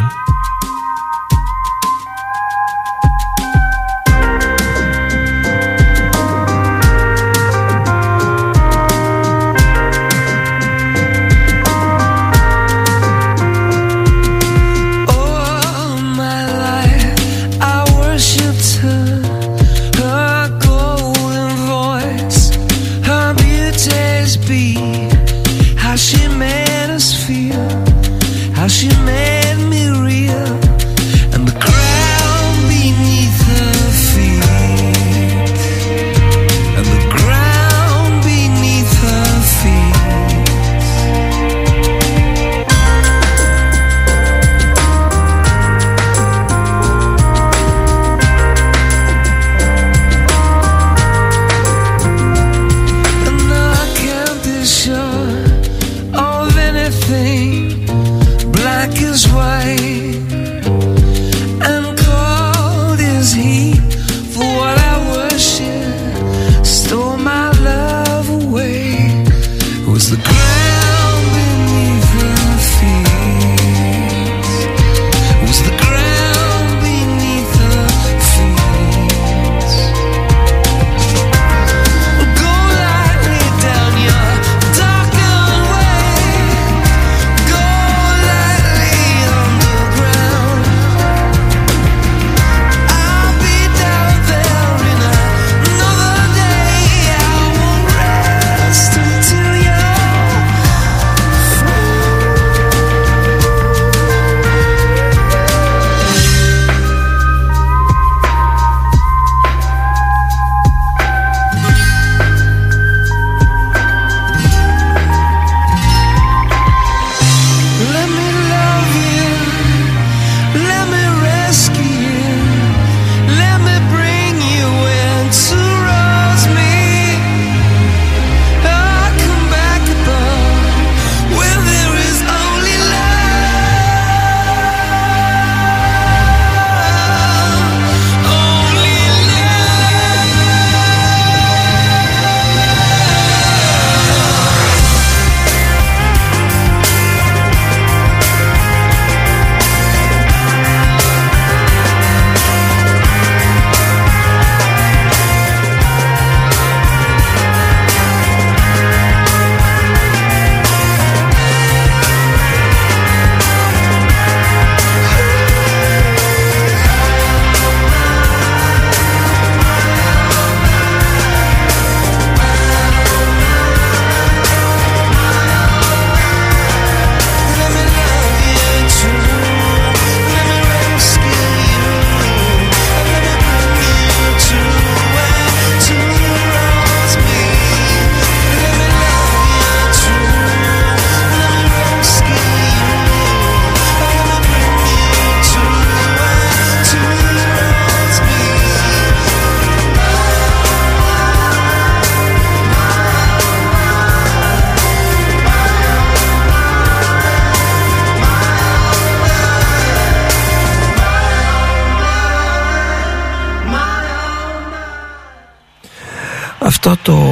αυτό το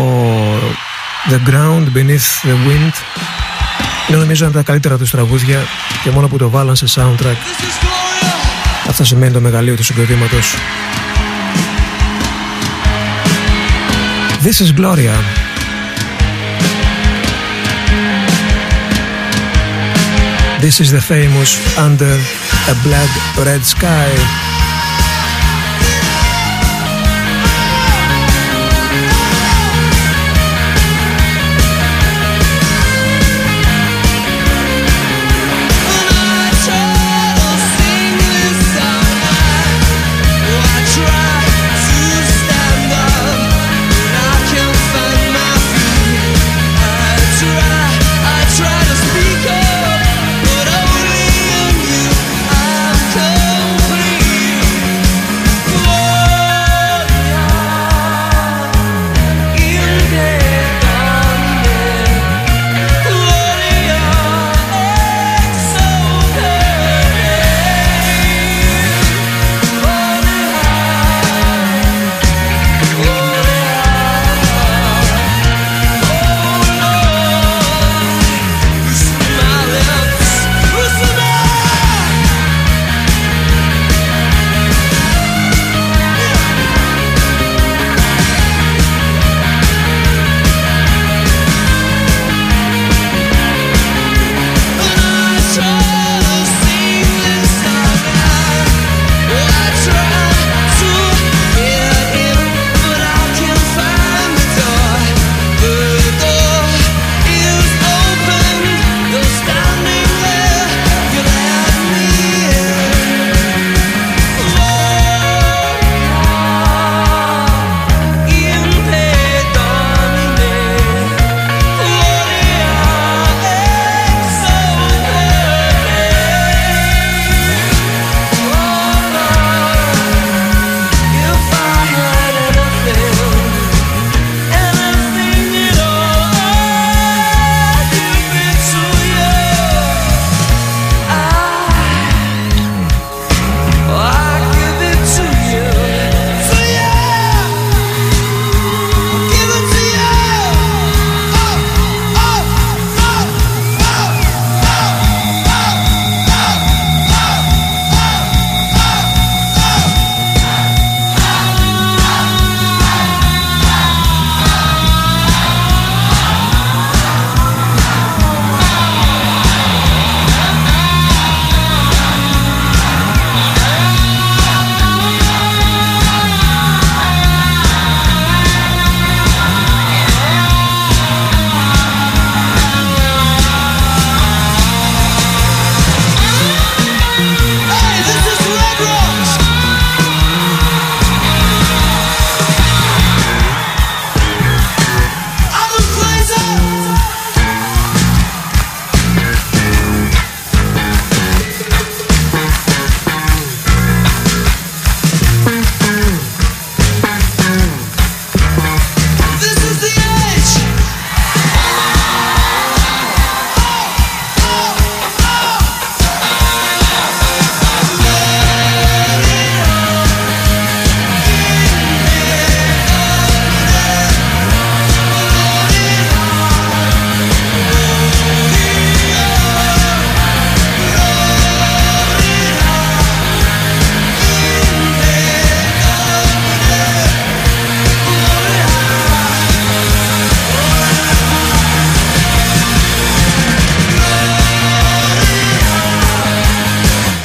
The Ground Beneath the Wind είναι νομίζω από τα καλύτερα τους τραγούδια και μόνο που το βάλαν σε soundtrack αυτό σημαίνει το μεγαλείο του συγκροτήματος. This is Gloria. This is the famous Under a Blood Red Sky.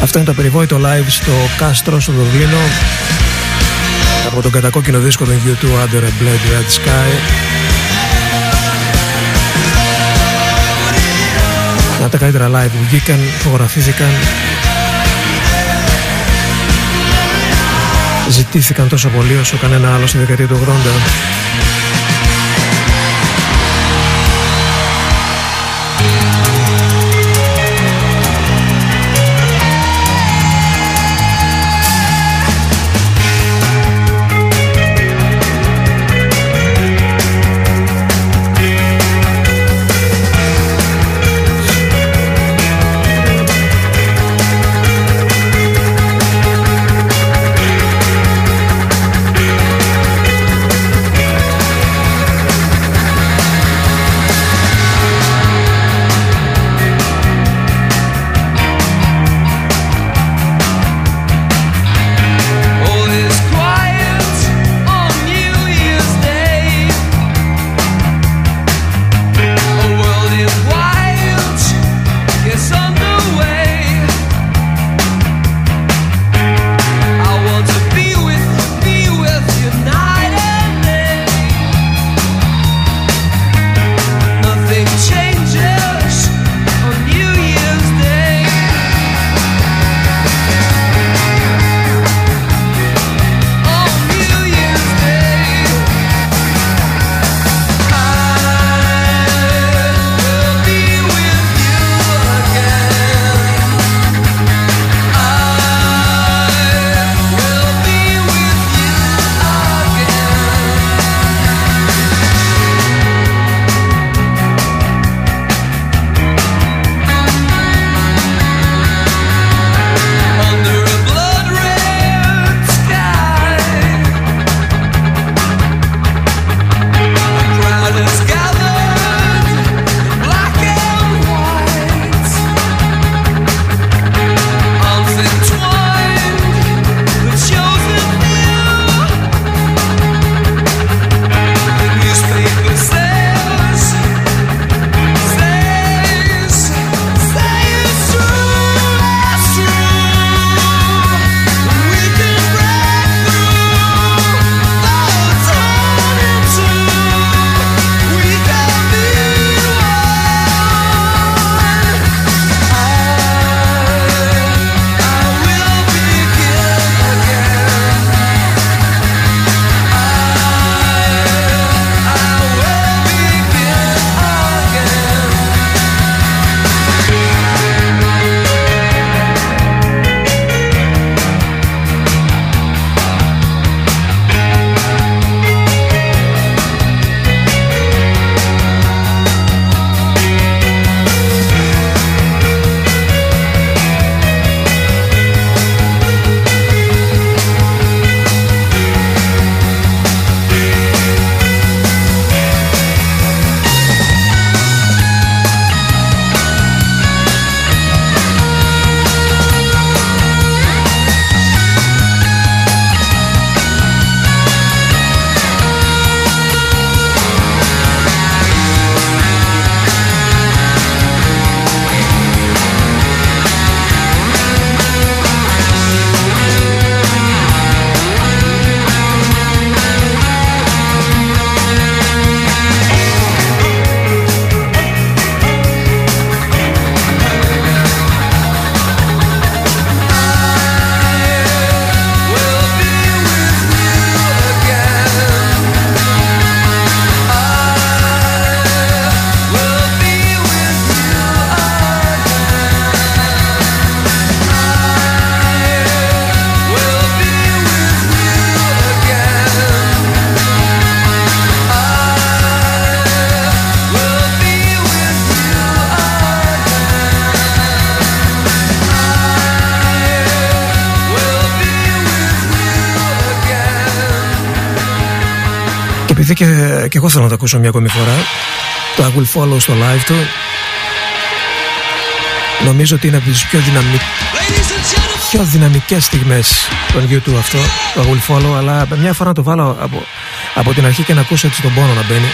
Αυτό είναι το περιβόητο live στο Κάστρο, στο Δουβλίνο, από τον κατακόκκινο δίσκο των U2, Under a Blood Red Sky. Να τα καλύτερα live που βγήκαν, φωτογραφήθηκαν, ζητήθηκαν τόσο πολύ όσο κανένα άλλο στη δεκαετία του 80. επειδή και εγώ θέλω να το ακούσω μια ακόμη φορά, το I Will Follow στο live του, νομίζω ότι είναι από τις πιο δυναμικές στιγμές των YouTube αυτό, το I Will Follow, αλλά μια φορά να το βάλω από την αρχή και να ακούσω έτσι τον πόνο να μπαίνει.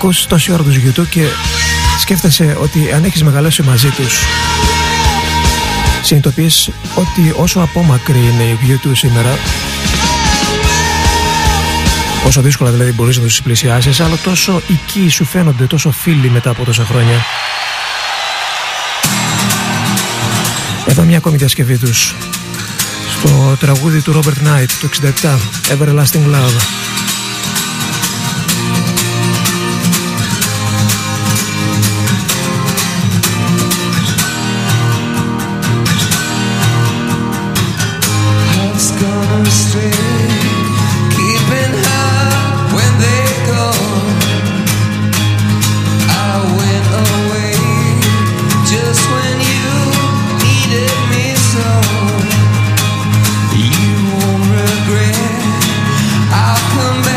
Ακούς τόση ώρα τους YouTube και σκέφτεσαι ότι αν έχεις μεγαλώσει μαζί τους, συνειδητοποιείς ότι όσο απόμακρη είναι η YouTube σήμερα, όσο δύσκολα δηλαδή μπορείς να τους πλησιάσεις, αλλά τόσο οικοί σου φαίνονται, τόσο φίλοι μετά από τόσα χρόνια. Εδώ μια ακόμη διασκευή τους στο τραγούδι του Robert Knight του 67, Everlasting Love. Come back.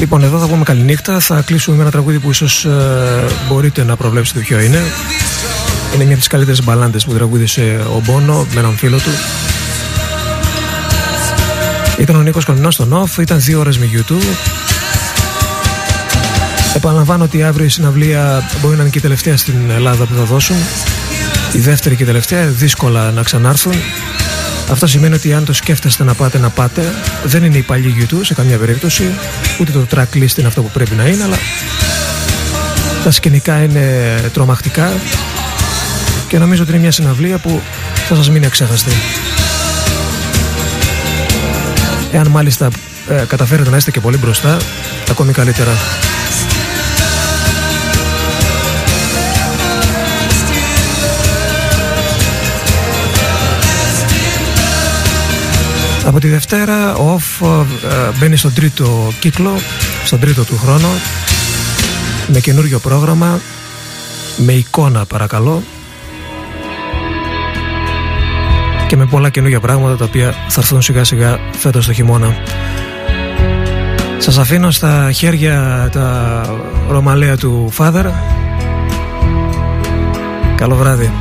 Λοιπόν, εδώ θα πούμε καληνύχτα. Θα κλείσουμε με ένα τραγούδι που ίσως μπορείτε να προβλέψετε ποιο είναι. Είναι μια από τις καλύτερες μπαλάντες που τραγούδισε ο Μπόνο με έναν φίλο του. Ήταν ο Νίκος Κονινός στον OFF. Ήταν 2 ώρες με U2. Επαναλαμβάνω ότι αύριο η συναυλία μπορεί να είναι και η τελευταία στην Ελλάδα που θα δώσουν. Η δεύτερη και η τελευταία, δύσκολα να ξανάρθουν. Αυτό σημαίνει ότι αν το σκέφτεστε να πάτε, να πάτε. Δεν είναι οι παλιοί U2 σε καμία περίπτωση. Ούτε το track list είναι αυτό που πρέπει να είναι, αλλά τα σκηνικά είναι τρομακτικά. Και νομίζω ότι είναι μια συναυλία που θα σας μείνει αξέχαστη. Εάν μάλιστα καταφέρετε να είστε και πολύ μπροστά, ακόμη καλύτερα. Από τη Δευτέρα ο OFF μπαίνει στον τρίτο κύκλο, στον τρίτο του χρόνο, με καινούριο πρόγραμμα, με εικόνα παρακαλώ, και με πολλά καινούργια πράγματα τα οποία θα έρθουν σιγά σιγά φέτος το χειμώνα. Σας αφήνω στα χέρια τα ρωμαλαία του Father. Καλό βράδυ.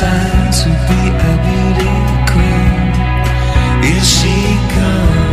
Time to be a beauty queen. Is she gone?